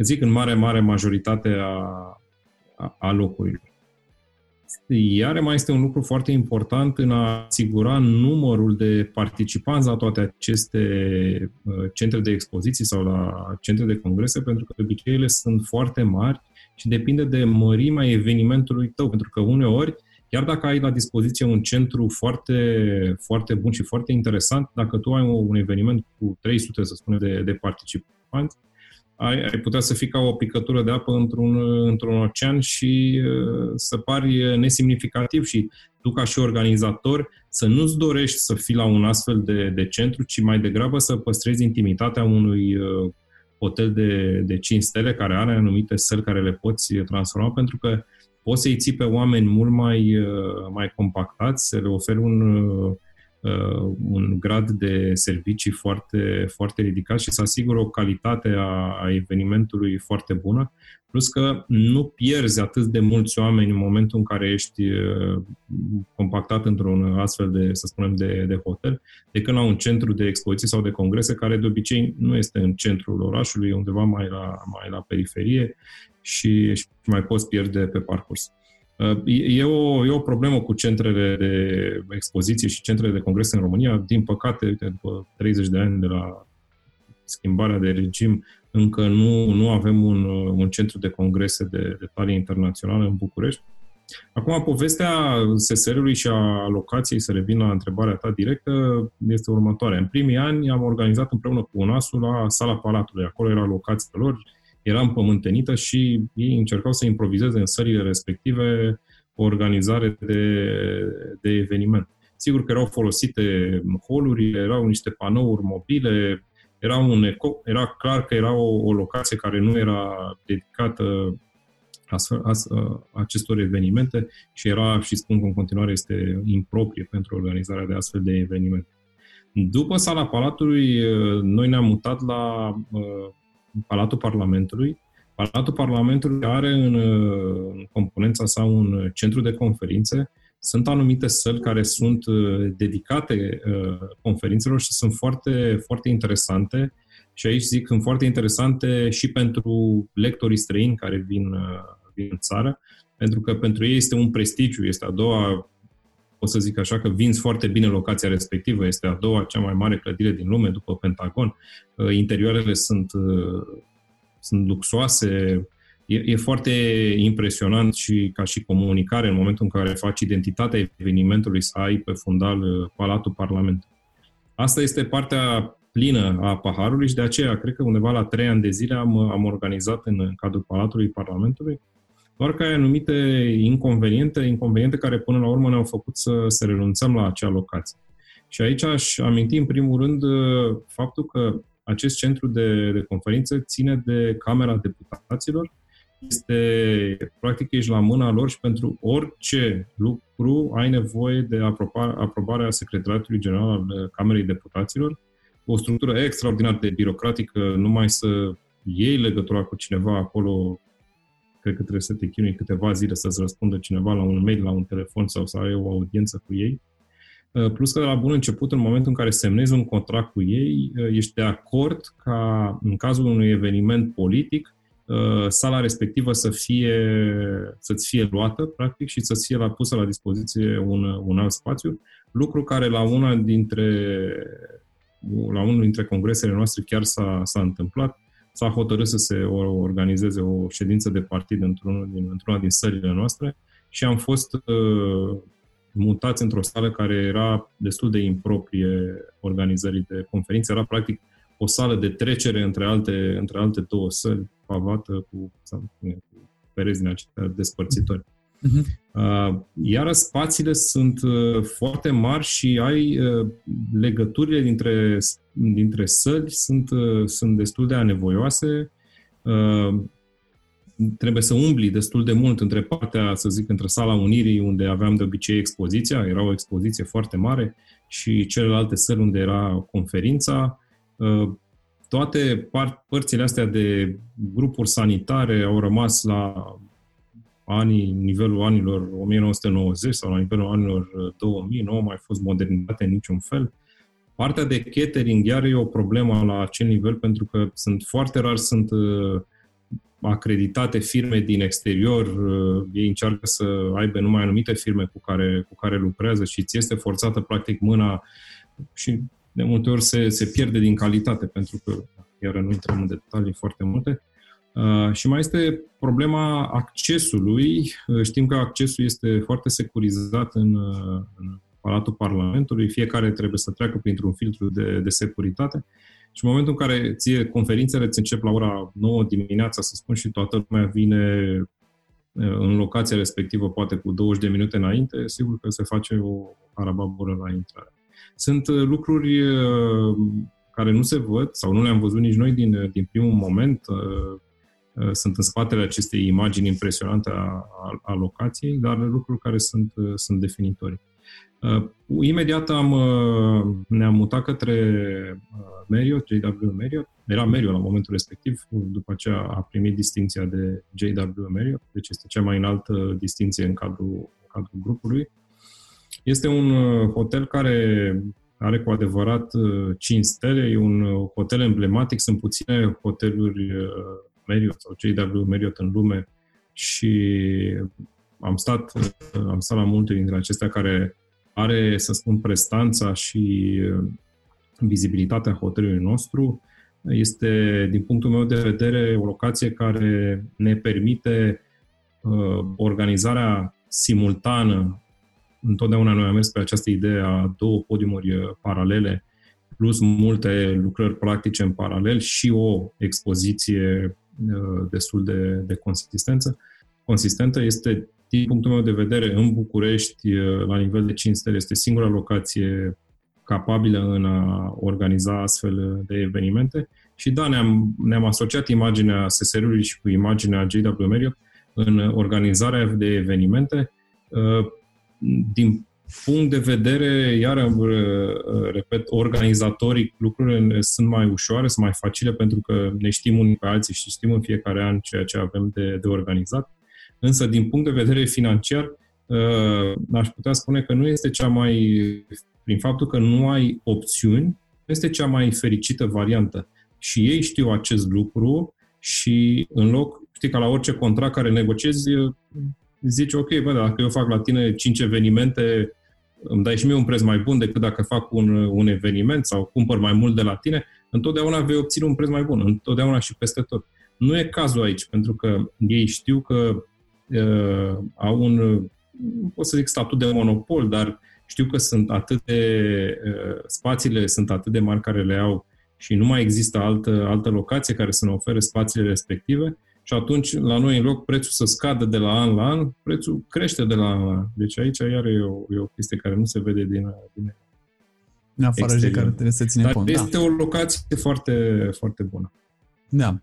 Zic în mare, mare majoritate a, a, a locurilor. Iar mai este un lucru foarte important în a asigura numărul de participanți la toate aceste centre de expoziții sau la centre de congrese, pentru că de obicei ele sunt foarte mari și depinde de mărimea evenimentului tău, pentru că uneori, chiar dacă ai la dispoziție un centru foarte, foarte bun și foarte interesant, dacă tu ai un eveniment cu trei sute, să spunem, de, de participanți, ai putea să fii ca o picătură de apă într-un, într-un ocean și să pari nesemnificativ și tu ca și organizator să nu-ți dorești să fii la un astfel de, de centru, ci mai degrabă să păstrezi intimitatea unui hotel de, de cinci stele care are anumite săli care le poți transforma, pentru că poți să-i ții pe oameni mult mai, mai compactați, să le oferi un, un grad de servicii foarte, foarte ridicat și să asigură o calitate a, a evenimentului foarte bună, plus că nu pierzi atât de mulți oameni în momentul în care ești compactat într-un astfel de, să spunem, de, de hotel, decât la un centru de expoziții sau de congrese, care de obicei nu este în centrul orașului, e undeva mai la, mai la periferie și, și mai poți pierde pe parcurs. E o, e o problemă cu centrele de expoziție și centrele de congrese în România. Din păcate, uite, după treizeci de ani de la schimbarea de regim, încă nu, nu avem un, un centru de congrese de, de talie internațională în București. Acum, povestea S S R-ului și a locației, să revin la întrebarea ta directă, este următoarea. În primii ani am organizat împreună cu UNAS-ul la Sala Palatului. Acolo era locația lor, era împământenită și ei încercau să improvizeze în sările respective o organizare de, de eveniment. Sigur că erau folosite holurile, erau niște panouri mobile, era un eco, era clar că era o, o locație care nu era dedicată astfel, as, acestor evenimente și era, și spun că în continuare este improprie pentru organizarea de astfel de evenimente. După Sala Palatului, noi ne-am mutat la Palatul Parlamentului. Palatul Parlamentului are în, în componența sa un centru de conferințe. Sunt anumite săli care sunt dedicate conferințelor și sunt foarte, foarte interesante. Și aici zic, sunt foarte interesante și pentru lectorii străini care vin, vin în țară, pentru că pentru ei este un prestigiu, este a doua, o să zic așa, că vinzi foarte bine locația respectivă, este a doua cea mai mare clădire din lume după Pentagon, interioarele sunt, sunt luxoase. E, e foarte impresionant și ca și comunicare în momentul în care faci identitatea evenimentului să ai pe fundal Palatul Parlamentului. Asta este partea plină a paharului și de aceea, cred că undeva la trei ani de zile am, am organizat în cadrul Palatului Parlamentului, doar că ai anumite inconveniente, inconveniente care până la urmă ne-au făcut să, să renunțăm la acea locație. Și aici aș aminti în primul rând faptul că acest centru de, de conferință ține de Camera Deputaților. Este, practic, ești la mâna lor și pentru orice lucru ai nevoie de aprobarea Secretariatului General al Camerei Deputaților, o structură extraordinar de birocratică, numai să iei legătura cu cineva acolo, cred că trebuie să te chinui câteva zile să-ți răspundă cineva la un mail, la un telefon sau să ai o audiență cu ei. Plus că de la bun început, în momentul în care semnezi un contract cu ei, ești de acord ca, în cazul unui eveniment politic, sala respectivă să fie, să-ți fie luată, practic, și să-ți fie pusă la dispoziție un, un alt spațiu, lucru care la una dintre, la unul dintre congresele noastre chiar s-a, s-a întâmplat. S-a hotărât să se organizeze o ședință de partid într-una din, într-una din sările noastre și am fost uh, mutați într-o sală care era destul de improprie organizării de conferințe. Era, practic, o sală de trecere între alte, între alte două săli, pavată cu, cu pereți din aceștia despărțitori. Uh-huh. Iar spațiile sunt foarte mari și ai legăturile dintre, dintre săli sunt, sunt destul de anevoioase. Trebuie să umbli destul de mult între partea, să zic, între Sala Unirii, unde aveam de obicei expoziția, era o expoziție foarte mare, și celelalte săli unde era conferința. Toate par- părțile astea de grupuri sanitare au rămas la anii, nivelul anilor nouăsprezece nouăzeci sau la nivelul anilor două mii, nu au mai fost modernizate în niciun fel. Partea de catering iar e o problemă la acel nivel, pentru că sunt foarte rar sunt acreditate firme din exterior, ei încearcă să aibă numai anumite firme cu care, cu care lucrează și ți este forțată practic mâna și de multe ori se, se pierde din calitate, pentru că, iar nu intrăm în detalii foarte multe. Uh, și mai este problema accesului. Știm că accesul este foarte securizat în, în Palatul Parlamentului. Fiecare trebuie să treacă printr-un filtru de, de securitate. Și în momentul în care ție conferințele îți încep la ora nouă dimineața, să spun, și toată lumea vine în locația respectivă, poate cu douăzeci de minute înainte, sigur că se face o arababură la intrare. Sunt lucruri care nu se văd sau nu le-am văzut nici noi din, din primul moment. sunt în spatele acestei imagini impresionante a, a, a locației, dar lucruri care sunt, sunt definitorii. Imediat am, ne-am mutat către Marriott, J W Marriott. Era Marriott la momentul respectiv, după aceea a primit distinția de J W Marriott, deci este cea mai înaltă distinție în cadrul, în cadrul grupului. Este un hotel care are cu adevărat cinci stele, e un hotel emblematic, sunt puține hoteluri Marriott sau J W Marriott în lume și am stat, am stat la multe dintre acestea care are, să spun, prestanța și vizibilitatea hotelului nostru. Este, din punctul meu de vedere, o locație care ne permite uh, organizarea simultană. Întotdeauna noi am mers pe această idee a două podiumuri paralele, plus multe lucrări practice în paralel și o expoziție uh, destul de, de consistență. consistentă. Este, din punctul meu de vedere, în București, la nivel de cinci stele, este singura locație capabilă în a organiza astfel de evenimente. Și da, ne-am, ne-am asociat imaginea S S R-ului și cu imaginea J W Marriott în organizarea de evenimente. Din punct de vedere, iar repet, organizatoric, lucrurile sunt mai ușoare, sunt mai facile, pentru că ne știm unii pe alții și știm în fiecare an ceea ce avem de, de organizat. Însă, din punct de vedere financiar, aș putea spune că nu este cea mai, prin faptul că nu ai opțiuni, nu este cea mai fericită variantă. Și ei știu acest lucru și în loc, știi, ca la orice contract care negociezi, zici, ok, bă, dacă eu fac la tine cinci evenimente, îmi dai și mie un preț mai bun decât dacă fac un, un eveniment sau cumpăr mai mult de la tine, întotdeauna vei obține un preț mai bun, întotdeauna și peste tot. Nu e cazul aici, pentru că ei știu că uh, au un, nu pot să zic statut de monopol, dar știu că sunt atât de, uh, spațiile sunt atât de mari care le au și nu mai există altă, altă locație care să ne ofere spațiile respective și atunci, la noi, în loc prețul să scadă de la an la an, prețul crește de la an la an. Deci aici, iar e o, e o chestie care nu se vede din, din afară de care trebuie să ținem cont. Dar este da. o locație foarte, foarte bună. Da.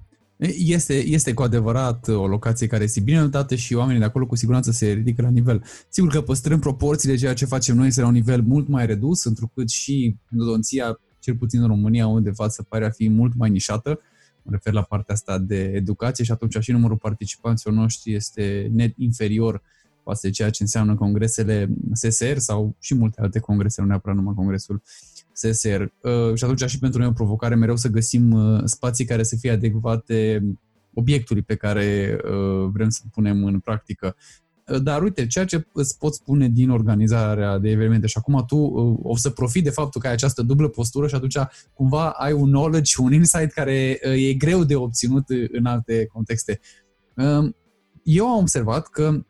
Este, este cu adevărat o locație care este bine notată și oamenii de acolo cu siguranță se ridică la nivel. Sigur că păstrăm proporțiile, ceea ce facem noi este la un nivel mult mai redus, întrucât și endodonția, cel puțin în România, undeva se pare a fi mult mai nișată. Mă refer la partea asta de educație și atunci și numărul participanților noștri este net inferior față de ceea ce înseamnă congresele S S R sau și multe alte congrese, nu neapărat numai congresul S S R. Uh, și atunci și pentru noi o provocare mereu să găsim uh, spații care să fie adecvate obiectului pe care uh, vrem să-l punem în practică. Uh, dar uite, ceea ce îți pot spune din organizarea de evenimente și acum tu uh, o să profiți de faptul că ai această dublă postură și atunci cumva ai un knowledge, un insight care uh, e greu de obținut în alte contexte. Uh, eu am observat că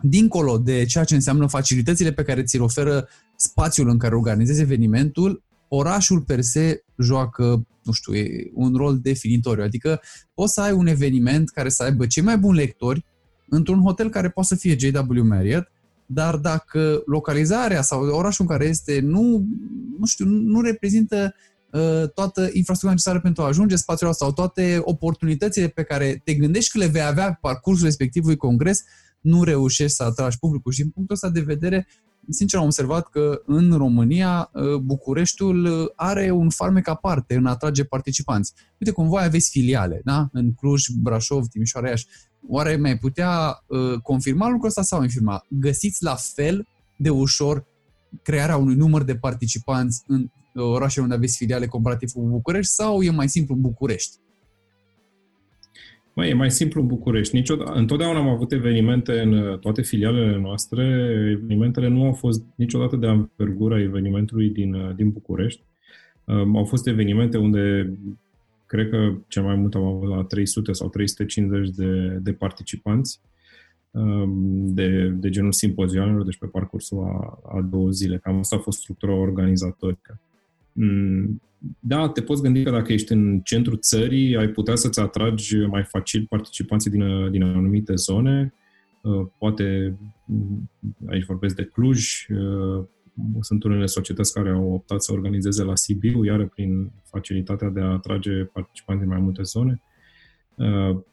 dincolo de ceea ce înseamnă facilitățile pe care ți-l oferă spațiul în care organizezi evenimentul, orașul per se joacă, nu știu, un rol definitoriu. Adică poți să ai un eveniment care să aibă cei mai buni lectori într-un hotel care poate să fie J W Marriott, dar dacă localizarea sau orașul în care este nu, nu știu, nu reprezintă uh, toată infrastructura necesară pentru a ajunge spațiul ăsta sau toate oportunitățile pe care te gândești că le vei avea pe parcursul respectivului congres, nu reușești să atragi publicul și din punctul ăsta de vedere, sincer am observat că în România Bucureștiul are un farmec aparte în a atrage participanți. Uite, cum voi aveți filiale, da? În Cluj, Brașov, Timișoara, Iași. Oare mai putea uh, confirma lucrul ăsta sau infirma? Găsiți la fel de ușor crearea unui număr de participanți în orașele unde aveți filiale comparativ cu București sau e mai simplu în București? Mai e mai simplu în București. Niciodată, întotdeauna am avut evenimente în toate filialele noastre. Evenimentele nu au fost niciodată de anvergura evenimentului din, din București. Um, au fost evenimente unde, cred că cel mai mult am avut la trei sute sau trei sute cincizeci de, de participanți um, de, de genul simpozioanelor, deci pe parcursul a, a două zile. Cam asta a fost structura organizatorică. Mm. Da, te poți gândi că dacă ești în centrul țării, ai putea să-ți atragi mai facil participanții din, din anumite zone. Poate, aici vorbesc de Cluj, sunt unele societăți care au optat să organizeze la Sibiu, iară prin facilitatea de a atrage participanți din mai multe zone.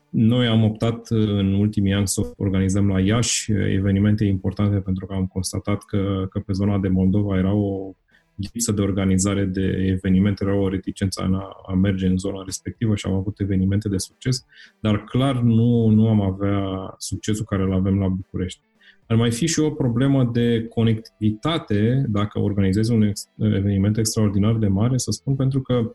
Noi am optat în ultimii ani să organizăm la Iași evenimente importante pentru că am constatat că, că pe zona de Moldova era o lipsă de organizare de evenimente, era o reticență în a, a merge în zona respectivă și am avut evenimente de succes, dar clar nu, nu am avea succesul care îl avem la București. Ar mai fi și o problemă de conectivitate dacă organizezi un ex- eveniment extraordinar de mare, să spun, pentru că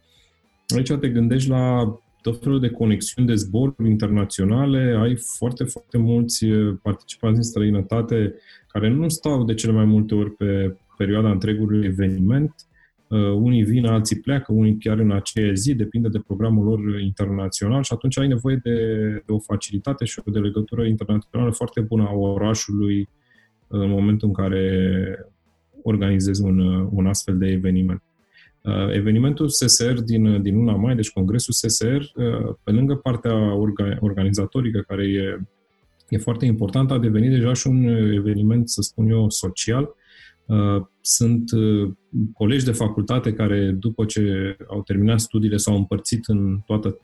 aici te gândești la tot felul de conexiuni de zboruri internaționale, ai foarte, foarte mulți participanți în străinătate care nu stau de cele mai multe ori pe perioada întregului eveniment. Uh, unii vin, alții pleacă, unii chiar în aceea zi, depinde de programul lor internațional și atunci ai nevoie de, de o facilitate și o de legătură internațională foarte bună a orașului în momentul în care organizezi un, un astfel de eveniment. Uh, evenimentul S S R din, din luna mai, deci congresul S S R, uh, pe lângă partea orga, organizatorică care e, e foarte importantă, a devenit deja și un eveniment, să spun eu, social. Sunt colegi de facultate care după ce au terminat studiile s-au împărțit în toată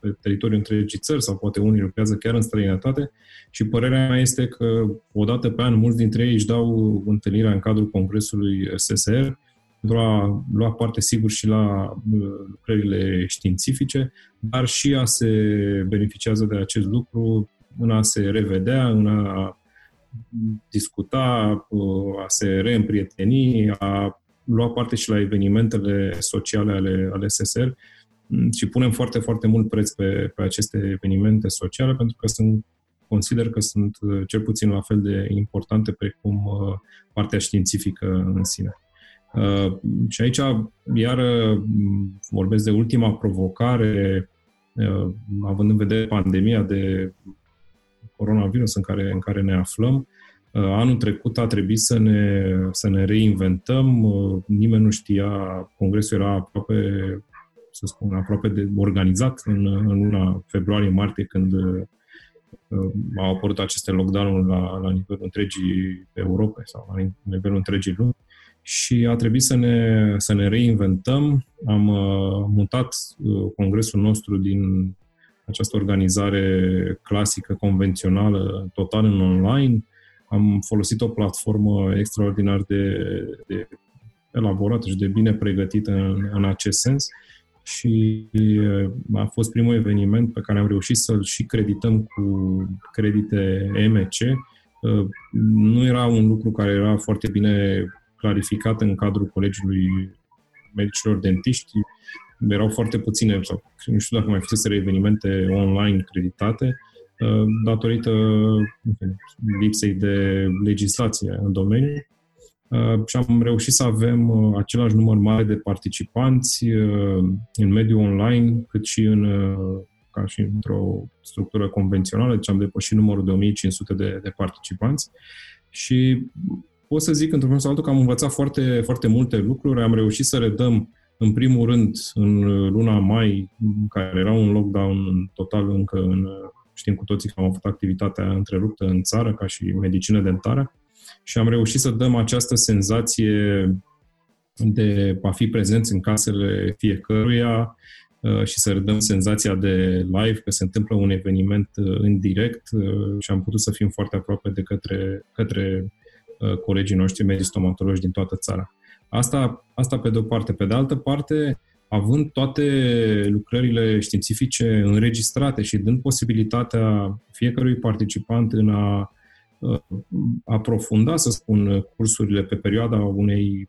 pe teritoriul întregii țări sau poate unii lucrează chiar în străinătate și părerea mea este că odată pe an mulți dintre ei își dau întâlnirea în cadrul congresului S S R pentru a lua parte sigur și la lucrările științifice, dar și a se beneficiază de acest lucru în a se revedea, în a discuta, a se reîmprieteni, a lua parte și la evenimentele sociale ale, ale S S R și punem foarte, foarte mult preț pe, pe aceste evenimente sociale pentru că sunt, consider că sunt cel puțin la fel de importante precum partea științifică în sine. Și aici, iar vorbesc de ultima provocare, având în vedere pandemia de coronavirus în care, în care ne aflăm. Anul trecut a trebuit să ne, să ne reinventăm. Nimeni nu știa, congresul era aproape, să spun, aproape de organizat în, în luna februarie-martie când au apărut aceste lockdown-uri la, la nivelul întregii Europe sau la nivelul întregii lumi și a trebuit să ne, să ne reinventăm. Am mutat congresul nostru din această organizare clasică, convențională, total în online. Am folosit o platformă extraordinar de, de elaborată și de bine pregătită în, în acest sens și a fost primul eveniment pe care am reușit să-l și credităm cu credite M E C. Nu era un lucru care era foarte bine clarificat în cadrul Colegiului Medicilor Dentiști. Erau foarte puține, sau nu știu dacă mai fuseseră evenimente online creditate, datorită lipsei de legislație în domeniu. Și am reușit să avem același număr mare de participanți în mediul online, cât și în, ca și într-o structură convențională, deci am depășit numărul de o mie cinci sute de, de participanți. Și pot să zic, într-un fel sau altul, că am învățat foarte, foarte multe lucruri, am reușit să redăm în primul rând, în luna mai, care era un lockdown total încă, în, știm cu toții că am avut activitatea întreruptă în țară ca și medicină dentară și am reușit să dăm această senzație de a fi prezenți în casele fiecăruia și să redăm senzația de live, că se întâmplă un eveniment în direct și am putut să fim foarte aproape de către, către colegii noștri medici stomatologi din toată țara. Asta, asta pe de-o parte. Pe de altă parte, având toate lucrările științifice înregistrate și dând posibilitatea fiecărui participant în a aprofunda, să spun, cursurile pe perioada unei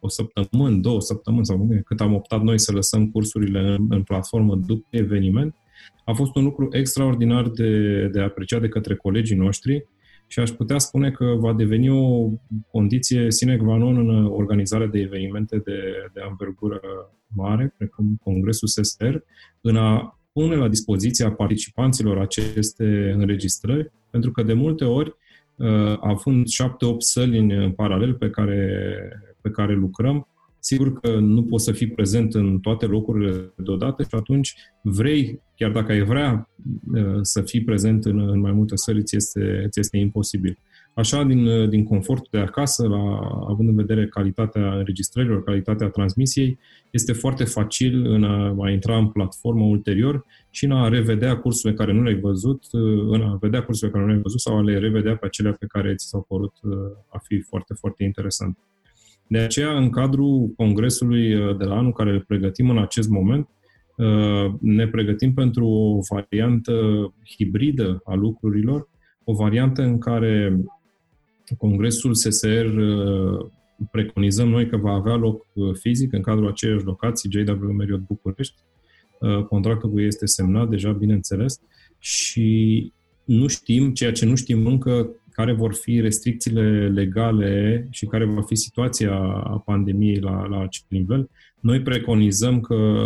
o săptămână, două săptămâni sau cât am optat noi să lăsăm cursurile în, în platformă după eveniment, a fost un lucru extraordinar de, de apreciat de către colegii noștri. Și aș putea spune că va deveni o condiție sine qua non în organizarea de evenimente de, de anvergură mare, precum Congresul S S R, în a pune la dispoziția participanților aceste înregistrări, pentru că de multe ori, având șapte, opt săli în paralel pe care, pe care lucrăm, sigur că nu poți să fii prezent în toate locurile deodată și atunci vrei, chiar dacă ai vrea să fii prezent în, în mai multe sări, ți este, ți este imposibil. Așa, din, din confort de acasă, la, având în vedere calitatea înregistrărilor, calitatea transmisiei, este foarte facil în a, a intra în platformă ulterior și în a revedea cursurile care nu le-ai văzut, în a vedea cursurile care nu le-ai văzut sau a le revedea pe acelea pe care ți s-au părut a fi foarte, foarte interesant. De aceea, în cadrul congresului de la anul care îl pregătim în acest moment, ne pregătim pentru o variantă hibridă a lucrurilor, o variantă în care congresul S S R preconizăm noi că va avea loc fizic în cadrul aceleiași locații, J W Marriott București. Contractul cu ei este semnat deja, bineînțeles, și nu știm, ceea ce nu știm încă, care vor fi restricțiile legale și care va fi situația pandemiei la, la acest nivel. Noi preconizăm că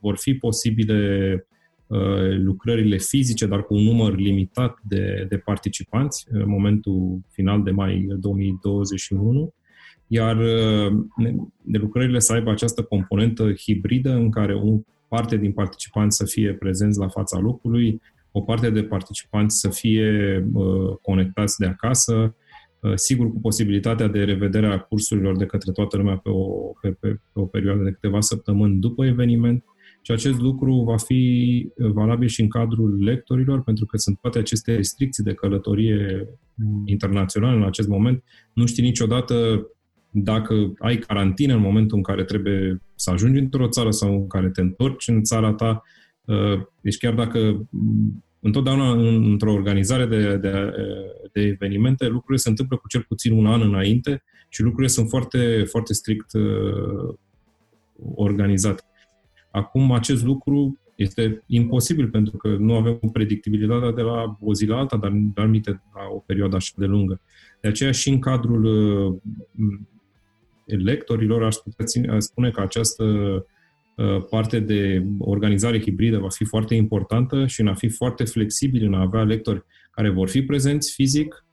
vor fi posibile lucrările fizice, dar cu un număr limitat de, de participanți în momentul final de mai două mii douăzeci și unu, iar de lucrările să aibă această componentă hibridă în care o parte din participanți să fie prezenți la fața locului, o parte de participanți să fie conectați de acasă, sigur cu posibilitatea de revedere a cursurilor de către toată lumea pe o, pe, pe, pe o perioadă de câteva săptămâni după eveniment. Și acest lucru va fi valabil și în cadrul lectorilor, pentru că sunt toate aceste restricții de călătorie internațională în acest moment. Nu știi niciodată dacă ai carantină în momentul în care trebuie să ajungi într-o țară sau în care te întorci în țara ta. Deci chiar dacă întotdeauna într-o organizare de, de, de evenimente, lucrurile se întâmplă cu cel puțin un an înainte și lucrurile sunt foarte, foarte strict organizate. Acum acest lucru este imposibil pentru că nu avem predictibilitatea de la o zi la alta, dar permite la o perioadă așa de lungă. De aceea și în cadrul lectorilor aș putea spune că această parte de organizare hibridă va fi foarte importantă și în a fi foarte flexibil, în a avea lectori care vor fi prezenți fizic,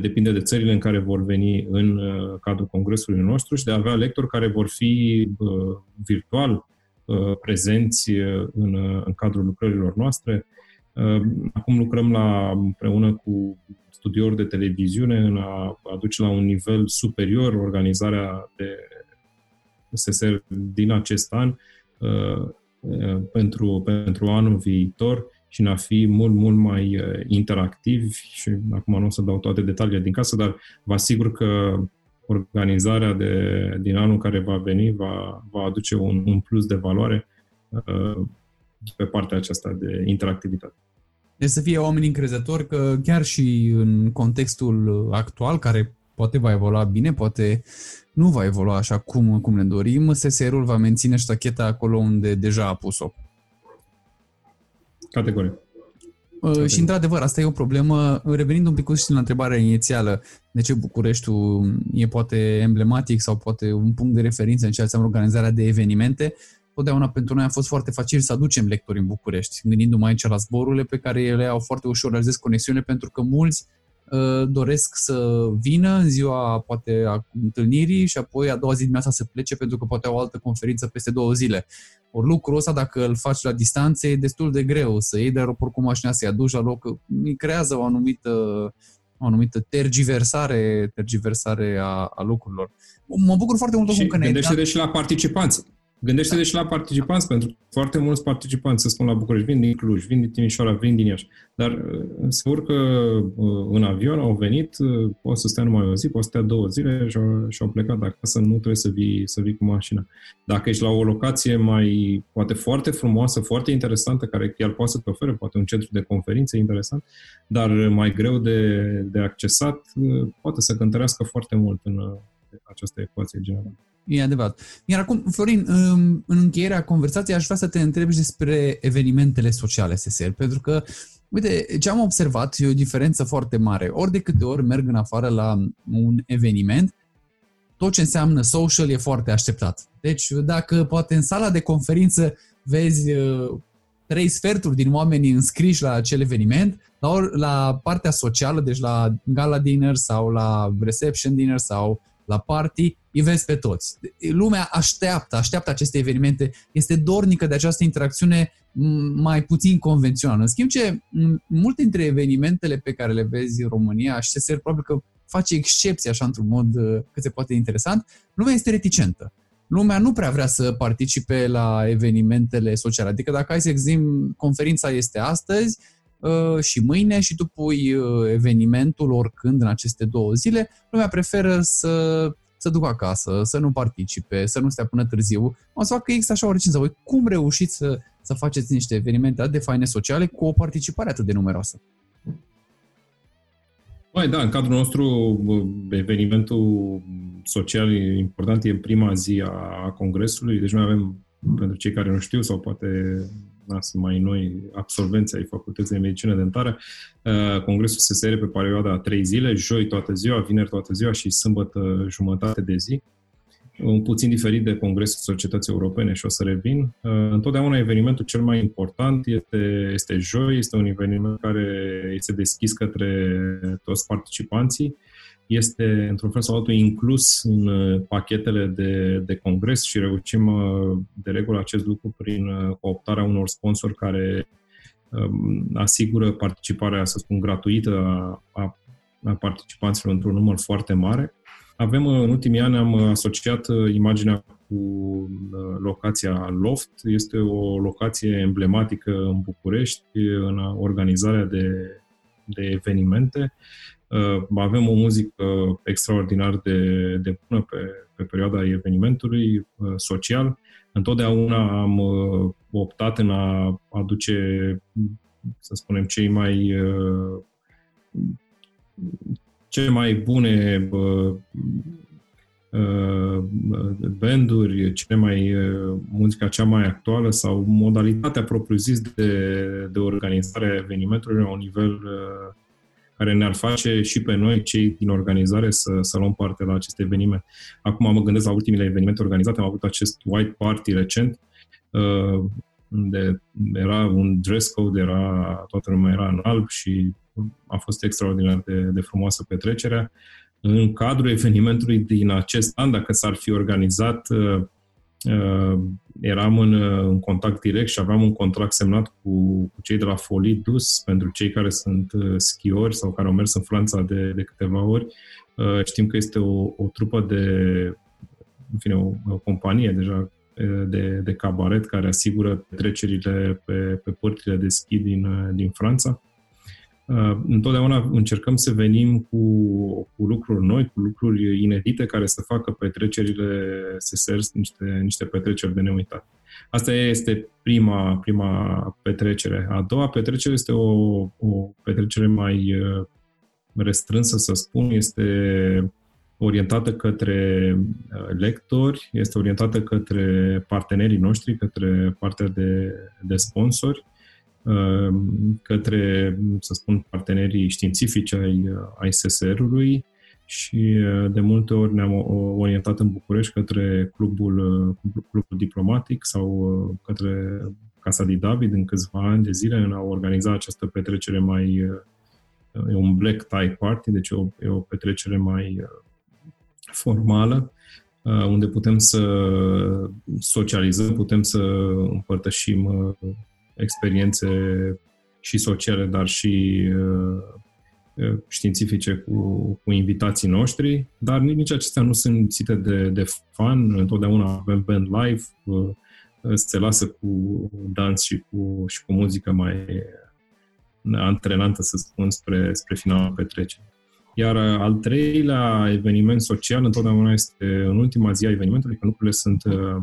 depinde de țările în care vor veni în cadrul congresului nostru, și de a avea lectori care vor fi virtual prezenți în, în cadrul lucrărilor noastre. Acum lucrăm la, împreună cu studiouri de televiziune, în a aduce la un nivel superior organizarea de S S R din acest an pentru, pentru anul viitor și în a fi mult, mult mai interactivi. Și acum nu o să dau toate detaliile din casă, dar vă asigur că organizarea de, din anul care va veni va, va aduce un, un plus de valoare uh, pe partea aceasta de interactivitate. Deci să fie oameni încrezători că chiar și în contextul actual, care poate va evolua bine, poate nu va evolua așa cum, cum ne dorim, S S R-ul va menține ștacheta acolo unde deja a pus-o. Categoric. Și într-adevăr, asta e o problemă. Revenind un pic și la întrebarea inițială, de ce Bucureștiul e poate emblematic sau poate un punct de referință în ceea ce înseamnă organizarea de evenimente, totdeauna pentru noi a fost foarte facil să aducem lectori în București, gândindu-mă aici la zborurile pe care ele au foarte ușor, realizez conexiune, pentru că mulți uh, doresc să vină în ziua poate a întâlnirii și apoi a doua zi dimineața să plece pentru că poate au o altă conferință peste două zile. Or, lucrul ăsta, dacă îl faci la distanță, e destul de greu să iei de aeroport cu mașina, să-i aduci la loc. Creează o anumită, o anumită tergiversare, tergiversare a, a lucrurilor. Mă bucur foarte mult acum că ne-ai dat... Gândește-te și la participanți. Gândește-te da. și la participanți, pentru că foarte mulți participanți, să spun, la București, vin din Cluj, vin din Timișoara, vin din Iași. Dar sigur că în avion au venit, poți să stea numai o zi, poți să stea două zile și au, și au plecat de acasă, nu trebuie să vii, să vii cu mașina. Dacă ești la o locație mai, poate foarte frumoasă, foarte interesantă, care chiar poate să te ofere, poate un centru de conferințe interesant, dar mai greu de, de accesat, poate să cântărească foarte mult în această ecuație generală. E adevărat. Iar acum, Florin, în încheierea conversației aș vrea să te întrebi despre evenimentele sociale S S R, pentru că, uite, ce am observat e o diferență foarte mare. Ori de câte ori merg în afară la un eveniment, tot ce înseamnă social e foarte așteptat. Deci, dacă poate în sala de conferință vezi trei sferturi din oamenii înscriși la acel eveniment, la, or, la partea socială, deci la gala dinner sau la reception dinner sau la party, îi vezi pe toți. Lumea așteaptă, așteaptă aceste evenimente, este dornică de această interacțiune mai puțin convențională. În schimb, ce multe dintre evenimentele pe care le vezi în România și S S R probabil că face excepție așa într-un mod cât se poate interesant, lumea este reticentă. Lumea nu prea vrea să participe la evenimentele sociale. Adică dacă ai să exim, conferința este astăzi și mâine și tu pui evenimentul oricând în aceste două zile, lumea preferă să, să ducă acasă, să nu participe, să nu stea până târziu. O să facă exact așa o recență. Voi cum reușiți să, să faceți niște evenimente atât de faine sociale cu o participare atât de numeroasă? Băi, da, în cadrul nostru evenimentul social important e prima zi a congresului, deci noi avem, pentru cei care nu știu sau poate da, sunt mai noi absolvenți ai Facultății de Medicină Dentară, congresul S S R pe perioada a trei zile, joi toată ziua, vineri toată ziua și sâmbătă jumătate de zi. Un puțin diferit de Congresul Societății Europene și o să revin. Întotdeauna evenimentul cel mai important este, este joi, este un eveniment care este deschis către toți participanții, este într-un fel sau altul inclus în pachetele de, de congres și reușim de regulă acest lucru prin cooptarea unor sponsori care asigură participarea, să spun, gratuită a, a, a participanților într-un număr foarte mare. Avem, în ultimii ani, am asociat imaginea cu locația Loft. Este o locație emblematică în București, în organizarea de, de evenimente. Avem o muzică extraordinar de, de bună pe, pe perioada evenimentului social. Întotdeauna am optat în a aduce, să spunem, cei mai... cele mai bune uh, uh, banduri, cele mai uh, muzica cea mai actuală sau modalitatea propriu-zis de, de organizare a evenimentului la un nivel uh, care ne-ar face și pe noi, cei din organizare, să, să luăm parte la acest eveniment. Acum mă gândesc la ultimele evenimente organizate, am avut acest White Party recent, uh, unde era un dress code, era, toată lumea era în alb și a fost extraordinar de, de frumoasă petrecerea. În cadrul evenimentului din acest an, dacă s-ar fi organizat, eram în, în contact direct și aveam un contract semnat cu, cu cei de la Folidus, pentru cei care sunt schiori sau care au mers în Franța de, de câteva ori. Știm că este o, o trupă de, în fine, o, o companie deja de, de cabaret care asigură petrecerile pe, pe părțile de schi din, din Franța. Uh, întotdeauna încercăm să venim cu, cu lucruri noi, cu lucruri inedite care să facă petrecerile S S R niște, niște petreceri de neuitat. Asta este prima, prima petrecere. A doua petrecere este o, o petrecere mai restrânsă, să spun, este orientată către lectori, este orientată către partenerii noștri, către partea de, de sponsori, către, să spun, partenerii științifici ai, ai S S R-ului și de multe ori ne-am orientat în București către clubul, clubul diplomatic sau către Casa de David în câțiva ani de zile în a organiza această petrecere mai... e un black tie party, deci e o, e o petrecere mai formală unde putem să socializăm, putem să împărtășim experiențe și sociale, dar și uh, științifice cu, cu invitații noștri, dar nici acestea nu sunt lipsite de, de fan. Întotdeauna avem band live, uh, se lasă cu dans și cu, și cu muzică mai antrenantă, să spun, spre, spre finalul petrecerii. Iar uh, al treilea eveniment social întotdeauna este în ultima zi a evenimentului, că lucrurile sunt uh,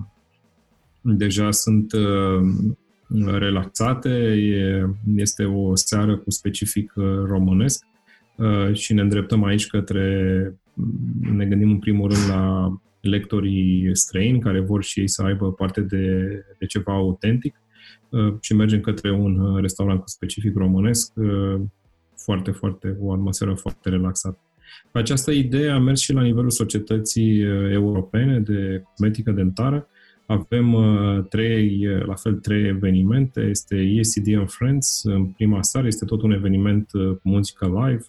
deja sunt uh, relaxate, este o seară cu specific românesc și ne îndreptăm aici către, ne gândim în primul rând la lectorii străini care vor și ei să aibă parte de, de ceva autentic și mergem către un restaurant cu specific românesc, foarte, foarte, o atmosferă foarte relaxată. Această idee a mers și la nivelul Societății Europene de Cosmetică Dentară. Avem trei, la fel trei evenimente, este E C D and Friends, în prima seară este tot un eveniment cu muzică live,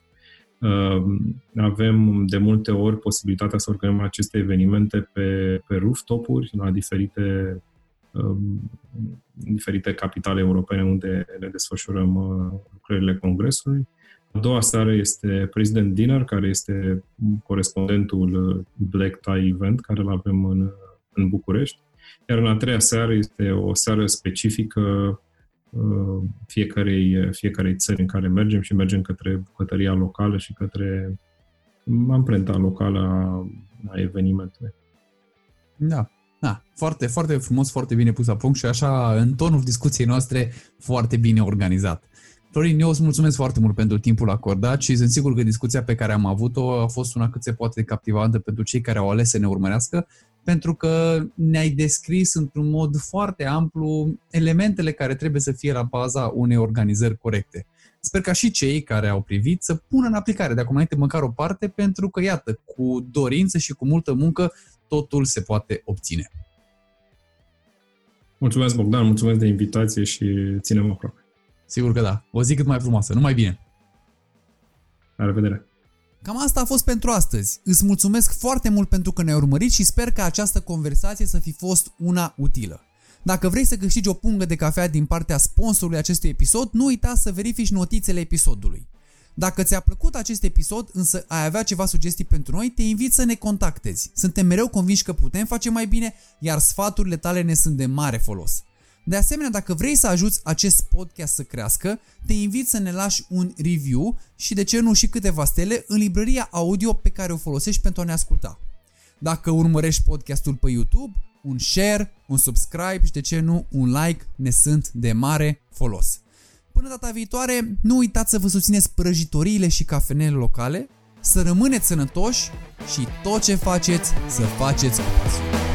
Avem de multe ori posibilitatea să organizăm aceste evenimente pe, pe rooftop-uri la diferite, diferite capitale europene unde ne desfășurăm lucrările Congresului. A doua seară este President Dinner, care este corespondentul Black Tie Event, care îl avem în, în București. Iar în a treia seară este o seară specifică fiecarei, fiecarei țări în care mergem și mergem către bucătăria locală și către amprenta locală a, a evenimentului. Da. Da, foarte, foarte frumos, foarte bine pus la punct și așa, în tonul discuției noastre, foarte bine organizat. Florin, eu îți mulțumesc foarte mult pentru timpul acordat și sunt sigur că discuția pe care am avut-o a fost una cât se poate captivantă pentru cei care au ales să ne urmărească, pentru că ne-ai descris într-un mod foarte amplu elementele care trebuie să fie la baza unei organizări corecte. Sper ca și cei care au privit să pună în aplicare de acum înainte măcar o parte, pentru că, iată, cu dorință și cu multă muncă, totul se poate obține. Mulțumesc, Bogdan, mulțumesc de invitație și ținem aproape. Sigur că da. O zi cât mai frumoasă. Numai bine! La revedere! Cam asta a fost pentru astăzi. Îți mulțumesc foarte mult pentru că ne-ai urmărit și sper că această conversație să fi fost una utilă. Dacă vrei să câștigi o pungă de cafea din partea sponsorului acestui episod, nu uita să verifici notițele episodului. Dacă ți-a plăcut acest episod, însă ai avea ceva sugestii pentru noi, te invit să ne contactezi. Suntem mereu convinși că putem face mai bine, iar sfaturile tale ne sunt de mare folos. De asemenea, dacă vrei să ajuți acest podcast să crească, te invit să ne lași un review și de ce nu și câteva stele în librăria audio pe care o folosești pentru a ne asculta. Dacă urmărești podcastul pe YouTube, un share, un subscribe și de ce nu un like ne sunt de mare folos. Până data viitoare, nu uitați să vă susțineți prăjitoriile și cafenele locale, să rămâneți sănătoși și tot ce faceți, să faceți cu pasiune.